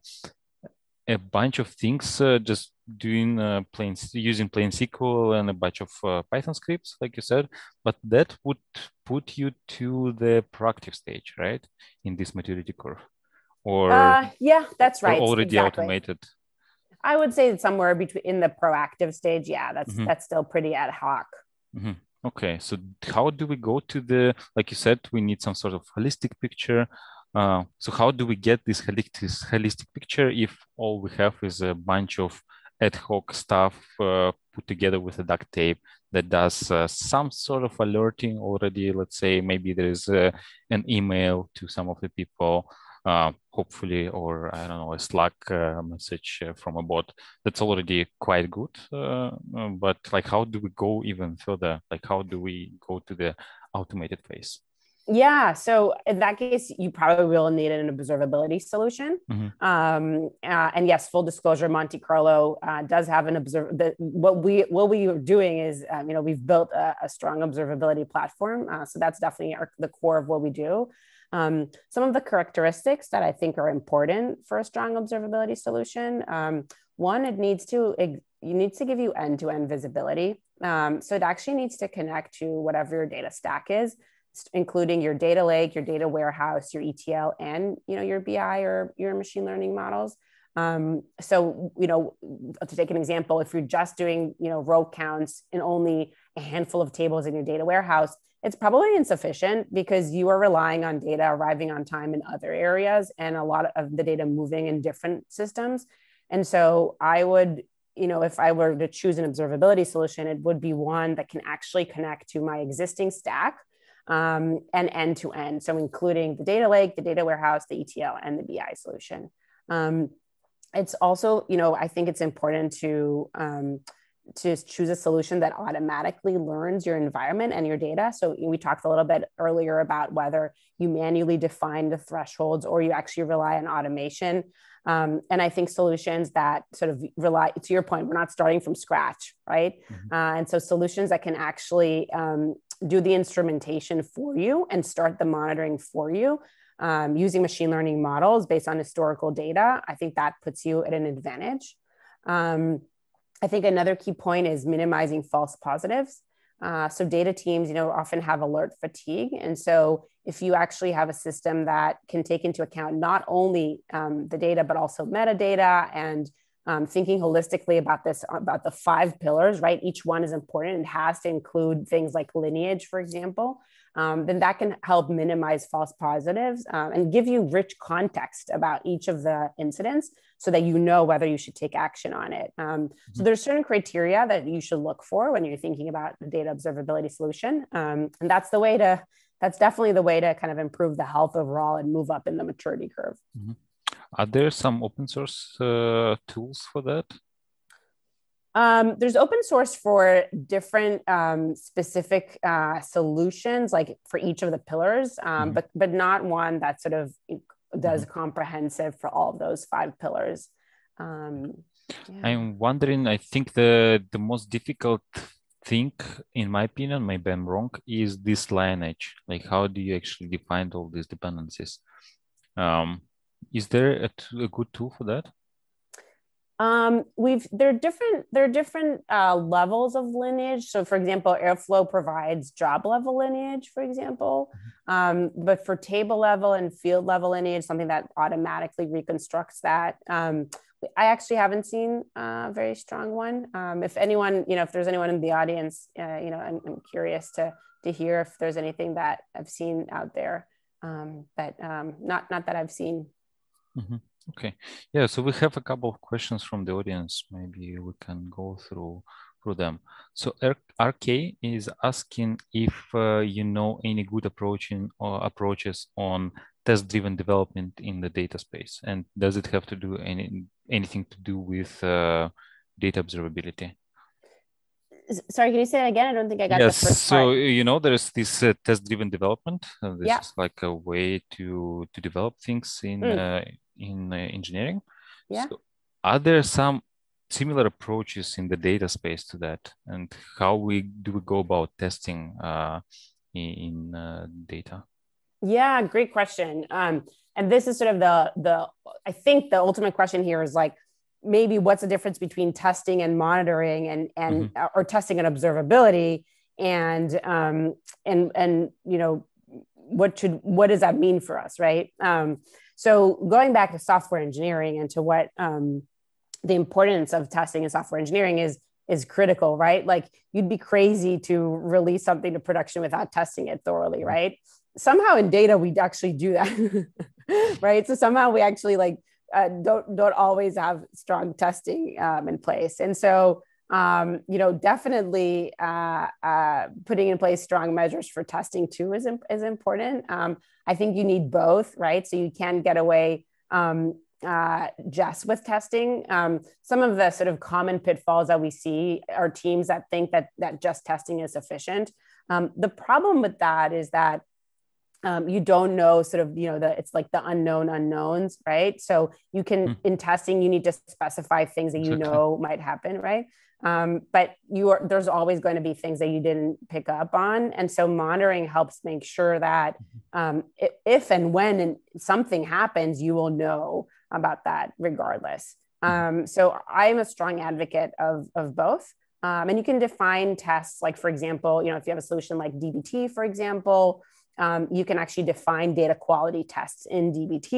a bunch of things uh, just doing uh, plain using plain S Q L and a bunch of uh, Python scripts, like you said. But that would put you to the proactive stage, right, in this maturity curve, or uh, yeah, that's right, already exactly. automated. I would say that somewhere between in the proactive stage, yeah, that's mm-hmm. that's still pretty ad hoc. Mm-hmm. Okay, so how do we go to the, like you said, we need some sort of holistic picture. Uh, so how do we get this holistic picture if all we have is a bunch of ad hoc stuff uh, put together with a duct tape that does uh, some sort of alerting already? Let's say maybe there is uh, an email to some of the people. Uh, hopefully, or I don't know, a Slack uh, message uh, from a bot. That's already quite good. Uh, but like, how do we go even further? Like, how do we go to the automated phase? Yeah. So in that case, you probably will need an observability solution. Mm-hmm. Um, uh, and yes, full disclosure, Monte Carlo uh, does have an observe. The, what we what we are doing is, um, you know, we've built a, a strong observability platform. Uh, so that's definitely our, the core of what we do. Um, some of the characteristics that I think are important for a strong observability solution. Um, one, it needs to it, you need to give you end-to-end visibility. Um, so it actually needs to connect to whatever your data stack is, including your data lake, your data warehouse, your E T L, and you know your B I or your machine learning models. Um, so you know, to take an example, if you're just doing you know row counts in only a handful of tables in your data warehouse, it's probably insufficient because you are relying on data arriving on time in other areas and a lot of the data moving in different systems. And so I would, you know, if I were to choose an observability solution, it would be one that can actually connect to my existing stack um, and end to end. So including the data lake, the data warehouse, the E T L, and the B I solution. Um, it's also, you know, I think it's important to, um, to choose a solution that automatically learns your environment and your data. So we talked a little bit earlier about whether you manually define the thresholds or you actually rely on automation. Um, and I think solutions that sort of rely, to your point, we're not starting from scratch, right? Mm-hmm. Uh, and so solutions that can actually um, do the instrumentation for you and start the monitoring for you um, using machine learning models based on historical data, I think that puts you at an advantage. Um, I think another key point is minimizing false positives. Uh, so data teams, you know, often have alert fatigue. And so if you actually have a system that can take into account not only um, the data, but also metadata and um, thinking holistically about this, about the five pillars, right? Each one is important and has to include things like lineage, for example, um, then that can help minimize false positives um, and give you rich context about each of the incidents, so that you know whether you should take action on it. Um, mm-hmm. So there's certain criteria that you should look for when you're thinking about the data observability solution. Um, and that's the way to, that's definitely the way to kind of improve the health overall and move up in the maturity curve. Mm-hmm. Are there some open source uh, tools for that? Um, there's open source for different um, specific uh, solutions, like for each of the pillars, um, mm-hmm. but but not one that sort of does mm-hmm. comprehensive for all of those five pillars. Um, yeah. I'm wondering, I think the, the most difficult thing, in my opinion, maybe I'm wrong, is this lineage. Like, how do you actually define all these dependencies? Um, is there a, t- a good tool for that? Um, we've there are different there are different uh, levels of lineage. So, for example, Airflow provides job level lineage, for example. Um, but for table level and field level lineage, something that automatically reconstructs that, um, I actually haven't seen a very strong one. Um, if anyone, you know, if there's anyone in the audience, uh, you know, I'm, I'm curious to to hear if there's anything that I've seen out there, um, but um, not not that I've seen. Mm-hmm. Okay. Yeah. So we have a couple of questions from the audience. Maybe we can go through through them. So R K is asking if uh, you know any good approaching or approaches on test-driven development in the data space, and does it have to do any anything to do with uh, data observability? Sorry, can you say that again? I don't think I got yes, the first part. So, you know, there's this uh, test-driven development. Uh, this yeah. is like a way to to develop things in. Mm. Uh, in uh, engineering. Yeah. So are there some similar approaches in the data space to that, and how we do we go about testing uh, in uh, data? Yeah, great question. Um, and this is sort of the, the, I think the ultimate question here is like, maybe what's the difference between testing and monitoring and, and mm-hmm. or testing and observability and, um, and, and, you know, what should, what does that mean for us? Right. Um, so going back to software engineering and to what um, the importance of testing and software engineering is, is critical, right? Like you'd be crazy to release something to production without testing it thoroughly. Mm-hmm. Right. Somehow in data, we actually do that, right? So somehow we actually like uh, don't don't always have strong testing um, in place. And so, um, you know, definitely uh, uh, putting in place strong measures for testing too is, imp- is important. Um, I think you need both, right? So you can get away um, uh, just with testing. Um, some of the sort of common pitfalls that we see are teams that think that, that just testing is sufficient. Um, the problem with that is that Um, you don't know sort of, you know, the, it's like the unknown unknowns, right? So you can, mm. in testing, you need to specify things that you exactly. know might happen, right? Um, but you are, there's always going to be things that you didn't pick up on. And so monitoring helps make sure that um, if and when something happens, you will know about that regardless. Um, so I'm a strong advocate of, of both. Um, and you can define tests, like, for example, you know, if you have a solution like D B T, for example, Um, you can actually define data quality tests in D B T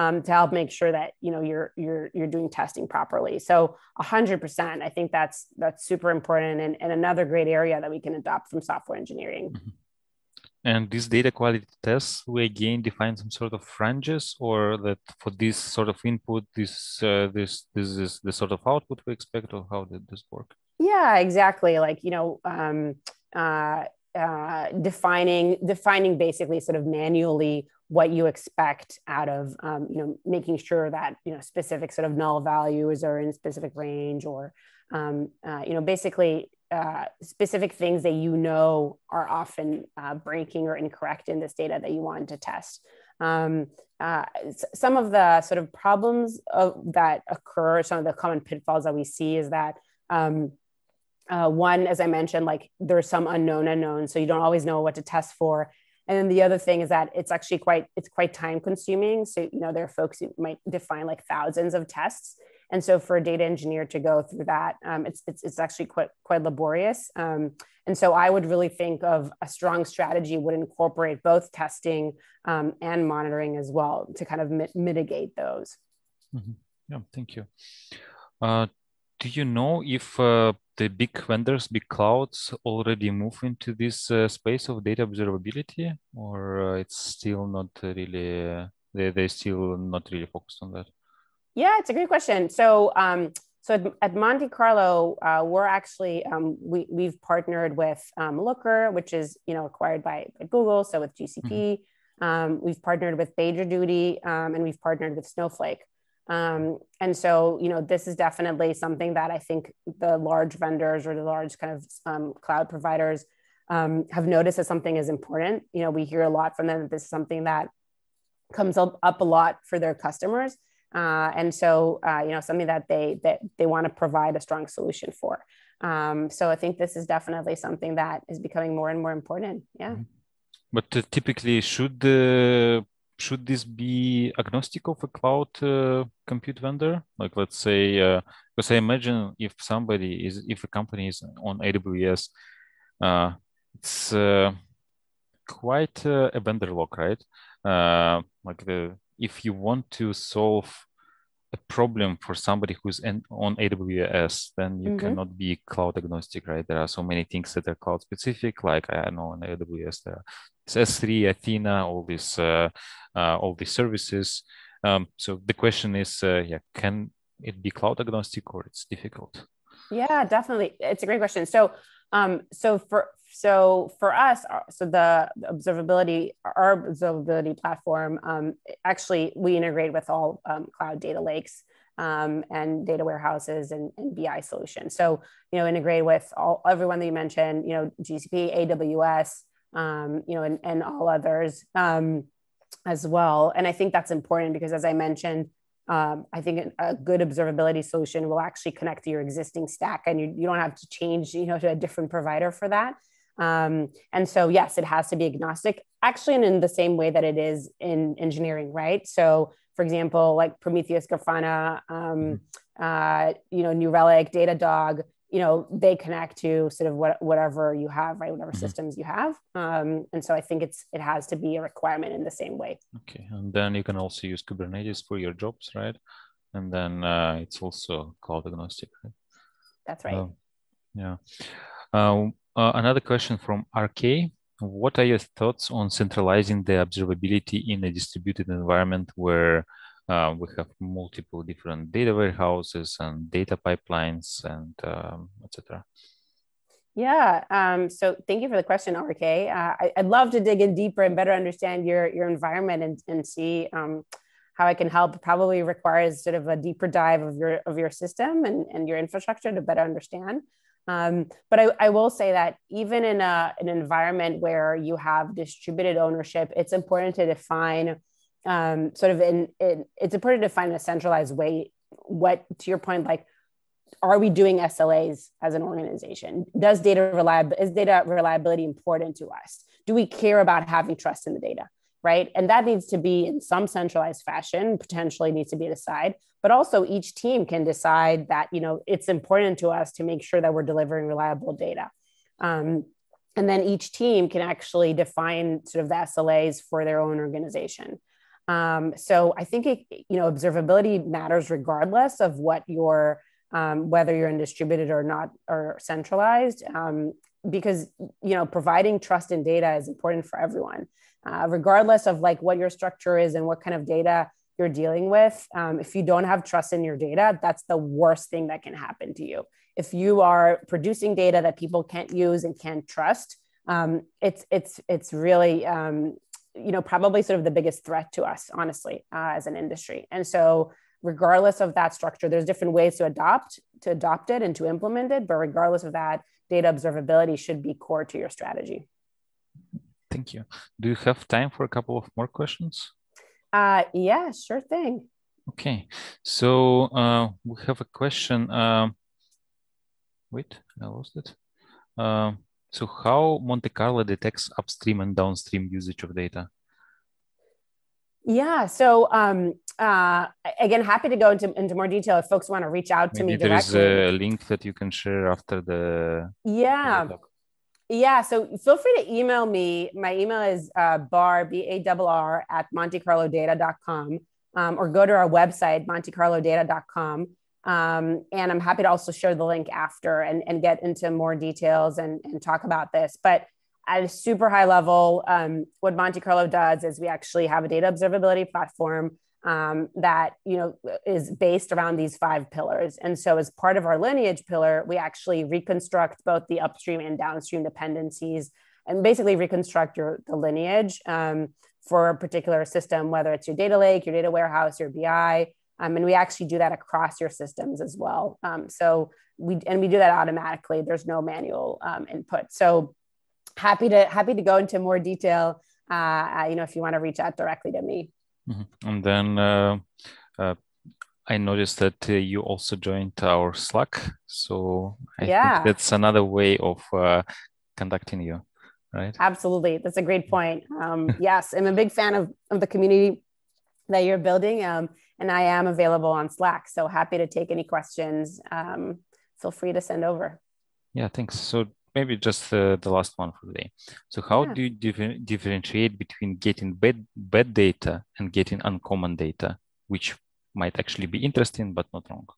um, to help make sure that you know you're you're you're doing testing properly. So one hundred percent, I think that's that's super important, and, and another great area that we can adopt from software engineering. Mm-hmm. And these data quality tests, we again define some sort of ranges, or that for this sort of input, this uh, this this is the sort of output we expect, or how did this work? Yeah, exactly. Like you know. Um, uh, Uh, defining defining basically sort of manually what you expect out of, um, you know, making sure that, you know, specific sort of null values are in a specific range or, um, uh, you know, basically uh, specific things that you know are often uh, breaking or incorrect in this data that you wanted to test. Um, uh, some of the sort of problems of, that occur, some of the common pitfalls that we see is that, um, Uh, one, as I mentioned, like there's some unknown unknown, so you don't always know what to test for. And then the other thing is that it's actually quite, it's quite time consuming. So, you know, there are folks who might define like thousands of tests. And so for a data engineer to go through that, um, it's, it's, it's actually quite, quite laborious. Um, and so I would really think of a strong strategy would incorporate both testing um, and monitoring as well to kind of mit- mitigate those. Mm-hmm. Yeah, thank you. Uh, do you know if uh, the big vendors, big clouds already move into this uh, space of data observability, or uh, it's still not really, uh, they, they're still not really focused on that? Yeah, it's a great question. So um, so at, at Monte Carlo, uh, we're actually, um, we, we've partnered with um, Looker, which is, you know, acquired by, by Google, so with G C P. Mm-hmm. Um, we've partnered with PagerDuty, um, and we've partnered with Snowflake. Um, and so, you know, this is definitely something that I think the large vendors or the large kind of um, cloud providers um, have noticed as something is important. You know, we hear a lot from them that this is something that comes up, up a lot for their customers. Uh, and so, uh, you know, something that they that they want to provide a strong solution for. Um, so I think this is definitely something that is becoming more and more important. Yeah. But uh, typically, should the uh... should this be agnostic of a cloud uh, compute vendor? Like, let's say, uh, because I imagine if somebody is, if a company is on A W S, uh, it's uh, quite uh, a vendor lock, right? Uh, like, the, if you want to solve a problem for somebody who's in, on A W S, then you mm-hmm. cannot be cloud agnostic, right? There are so many things that are cloud specific, like I know on A W S there are S three, Athena, all these uh, uh, all these services. Um, so the question is, uh, yeah, can it be cloud agnostic, or it's difficult? Yeah, definitely, it's a great question. So, um, so for so for us, so the observability, our observability platform, um, actually we integrate with all um, cloud data lakes um, and data warehouses and, and B I solutions. So, you know, integrate with all everyone that you mentioned. You know, G C P, A W S. Um, you know, and, and all others um, as well. And I think that's important because, as I mentioned, Um, I think a good observability solution will actually connect to your existing stack, and you, you don't have to change, you know, to a different provider for that. Um, and so, yes, it has to be agnostic, actually, and in the same way that it is in engineering, right? So, for example, like Prometheus, Grafana, um, uh, you know, New Relic, Datadog, you know, they connect to sort of what, whatever you have, right? Whatever mm-hmm. systems you have. Um, and so I think it's, it has to be a requirement in the same way. Okay. And then you can also use Kubernetes for your jobs, right? And then uh, it's also cloud agnostic, right? That's right. Uh, yeah. Uh, uh, another question from R K. What are your thoughts on centralizing the observability in a distributed environment where Uh, we have multiple different data warehouses and data pipelines and um, et cetera? Yeah. Um, so thank you for the question, R K. Uh, I, I'd love to dig in deeper and better understand your, your environment and, and see um, how I can help. Probably requires sort of a deeper dive of your of your system and, and your infrastructure to better understand. Um, but I, I will say that even in a, an environment where you have distributed ownership, it's important to define Um, sort of in, in, it's important to find a centralized way. What, to your point, like, are we doing S L As as an organization? Does data reliability, is data reliability important to us? Do we care about having trust in the data, right? And that needs to be in some centralized fashion, potentially needs to be decided, but also each team can decide that, you know, it's important to us to make sure that we're delivering reliable data. Um, and then each team can actually define sort of the S L As for their own organization. Um, so I think, it, you know, observability matters regardless of what your, um, whether you're in distributed or not, or centralized, um, because, you know, providing trust in data is important for everyone, uh, regardless of like what your structure is and what kind of data you're dealing with. Um, if you don't have trust in your data, that's the worst thing that can happen to you. If you are producing data that people can't use and can't trust, um, it's, it's, it's really, um, you know, probably sort of the biggest threat to us, honestly, uh, as an industry. And so regardless of that structure, there's different ways to adopt, to adopt it and to implement it. But regardless of that, data observability should be core to your strategy. Thank you. Do you have time for a couple of more questions? Uh, yeah, sure thing. Okay. So uh, we have a question. Uh, wait, I lost it. Uh, So how Monte Carlo detects upstream and downstream usage of data? Yeah, so um, uh, again, happy to go into, into more detail if folks want to reach out to Maybe me directly. There is a link that you can share after the... Yeah, the yeah. So feel free to email me. My email is uh, bar, B A R R, at monte carlo data dot com, um, or go to our website, monte carlo data dot com. Um, and I'm happy to also share the link after and, and get into more details and, and talk about this. But at a super high level, um, what Monte Carlo does is we actually have a data observability platform um, that, you know, is based around these five pillars. And so as part of our lineage pillar, we actually reconstruct both the upstream and downstream dependencies and basically reconstruct your, the lineage um, for a particular system, whether it's your data lake, your data warehouse, your B I. Um, and we actually do that across your systems as well. Um, so we, and we do that automatically. There's no manual um, input. So happy to, happy to go into more detail, uh, you know, if you want to reach out directly to me. Mm-hmm. And then uh, uh, I noticed that uh, you also joined our Slack. So I yeah. think that's another way of uh, contacting you, right? Absolutely. That's a great point. Um, yes. I'm a big fan of, of the community that you're building. Um, And I am available on Slack, so happy to take any questions. Um, feel free to send over. Yeah, thanks. So maybe just uh, the last one for today. So how yeah. do you dif- differentiate between getting bad, bad data and getting uncommon data, which might actually be interesting, but not wrong?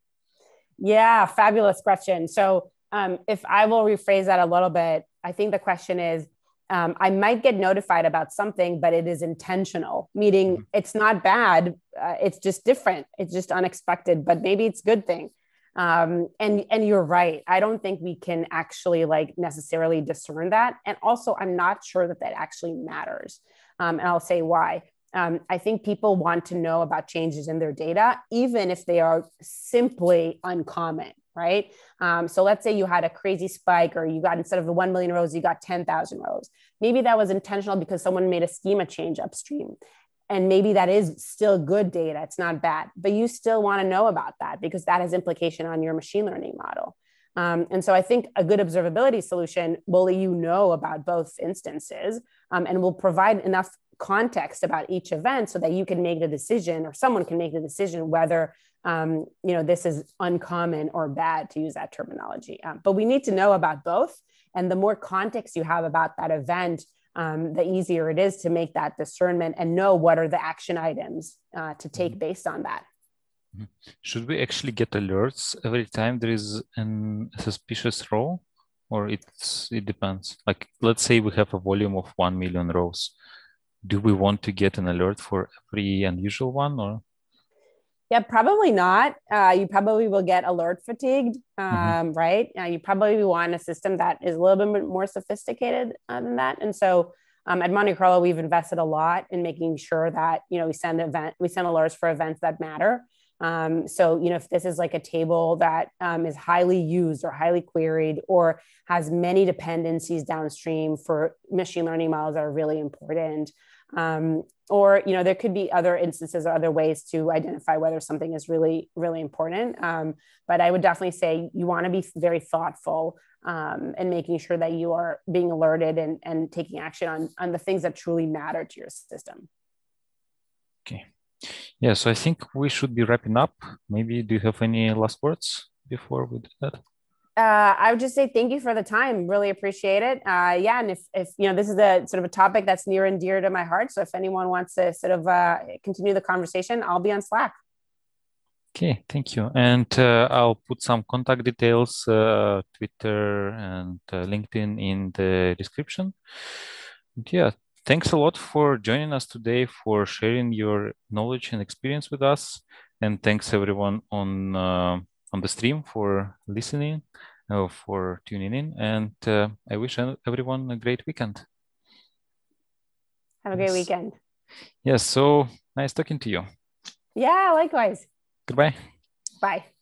Yeah, fabulous question. So um, if I will rephrase that a little bit, I think the question is, Um, I might get notified about something, but it is intentional, meaning mm-hmm. it's not bad. Uh, it's just different. It's just unexpected, but maybe it's a good thing. Um, and, and you're right. I don't think we can actually like necessarily discern that. And also I'm not sure that that actually matters. Um, and I'll say why. Um, I think people want to know about changes in their data, even if they are simply uncommon. Right. Um, so let's say you had a crazy spike or you got, instead of the one million rows, you got ten thousand rows. Maybe that was intentional because someone made a schema change upstream. And maybe that is still good data. It's not bad, but you still want to know about that because that has implication on your machine learning model. Um, and so I think a good observability solution will let you know about both instances um, and will provide enough context about each event so that you can make the decision, or someone can make the decision, whether um, you know, this is uncommon or bad, to use that terminology. Um, but we need to know about both. And the more context you have about that event, Um, the easier it is to make that discernment and know what are the action items uh, to take mm-hmm. based on that. Should we actually get alerts every time there is an suspicious row, or it's, it depends? Like, let's say we have a volume of one million rows. Do we want to get an alert for every unusual one, or? Yeah, probably not. Uh, you probably will get alert fatigued, um, mm-hmm. right? Uh, you probably want a system that is a little bit more sophisticated uh, than that. And so um, at Monte Carlo, we've invested a lot in making sure that, you know, we send event, we send alerts for events that matter. Um, so, you know, if this is like a table that um, is highly used or highly queried or has many dependencies downstream for machine learning models that are really important, um, or, you know, there could be other instances or other ways to identify whether something is really, really important. Um, but I would definitely say you want to be very thoughtful um, and making sure that you are being alerted and, and taking action on, on the things that truly matter to your system. Okay. Yeah, so I think we should be wrapping up. Maybe do you have any last words before we do that? Uh, I would just say thank you for the time. Really appreciate it. Uh, yeah, and if if you know, this is a sort of a topic that's near and dear to my heart. So if anyone wants to sort of uh, continue the conversation, I'll be on Slack. Okay, thank you. And uh, I'll put some contact details, uh, Twitter and uh, LinkedIn, in the description. And yeah. Thanks a lot for joining us today, for sharing your knowledge and experience with us. And thanks everyone on uh, on the stream for listening, uh, for tuning in. And uh, I wish everyone a great weekend. Have a great yes. weekend. Yes, so nice talking to you. Yeah, likewise. Goodbye. Bye.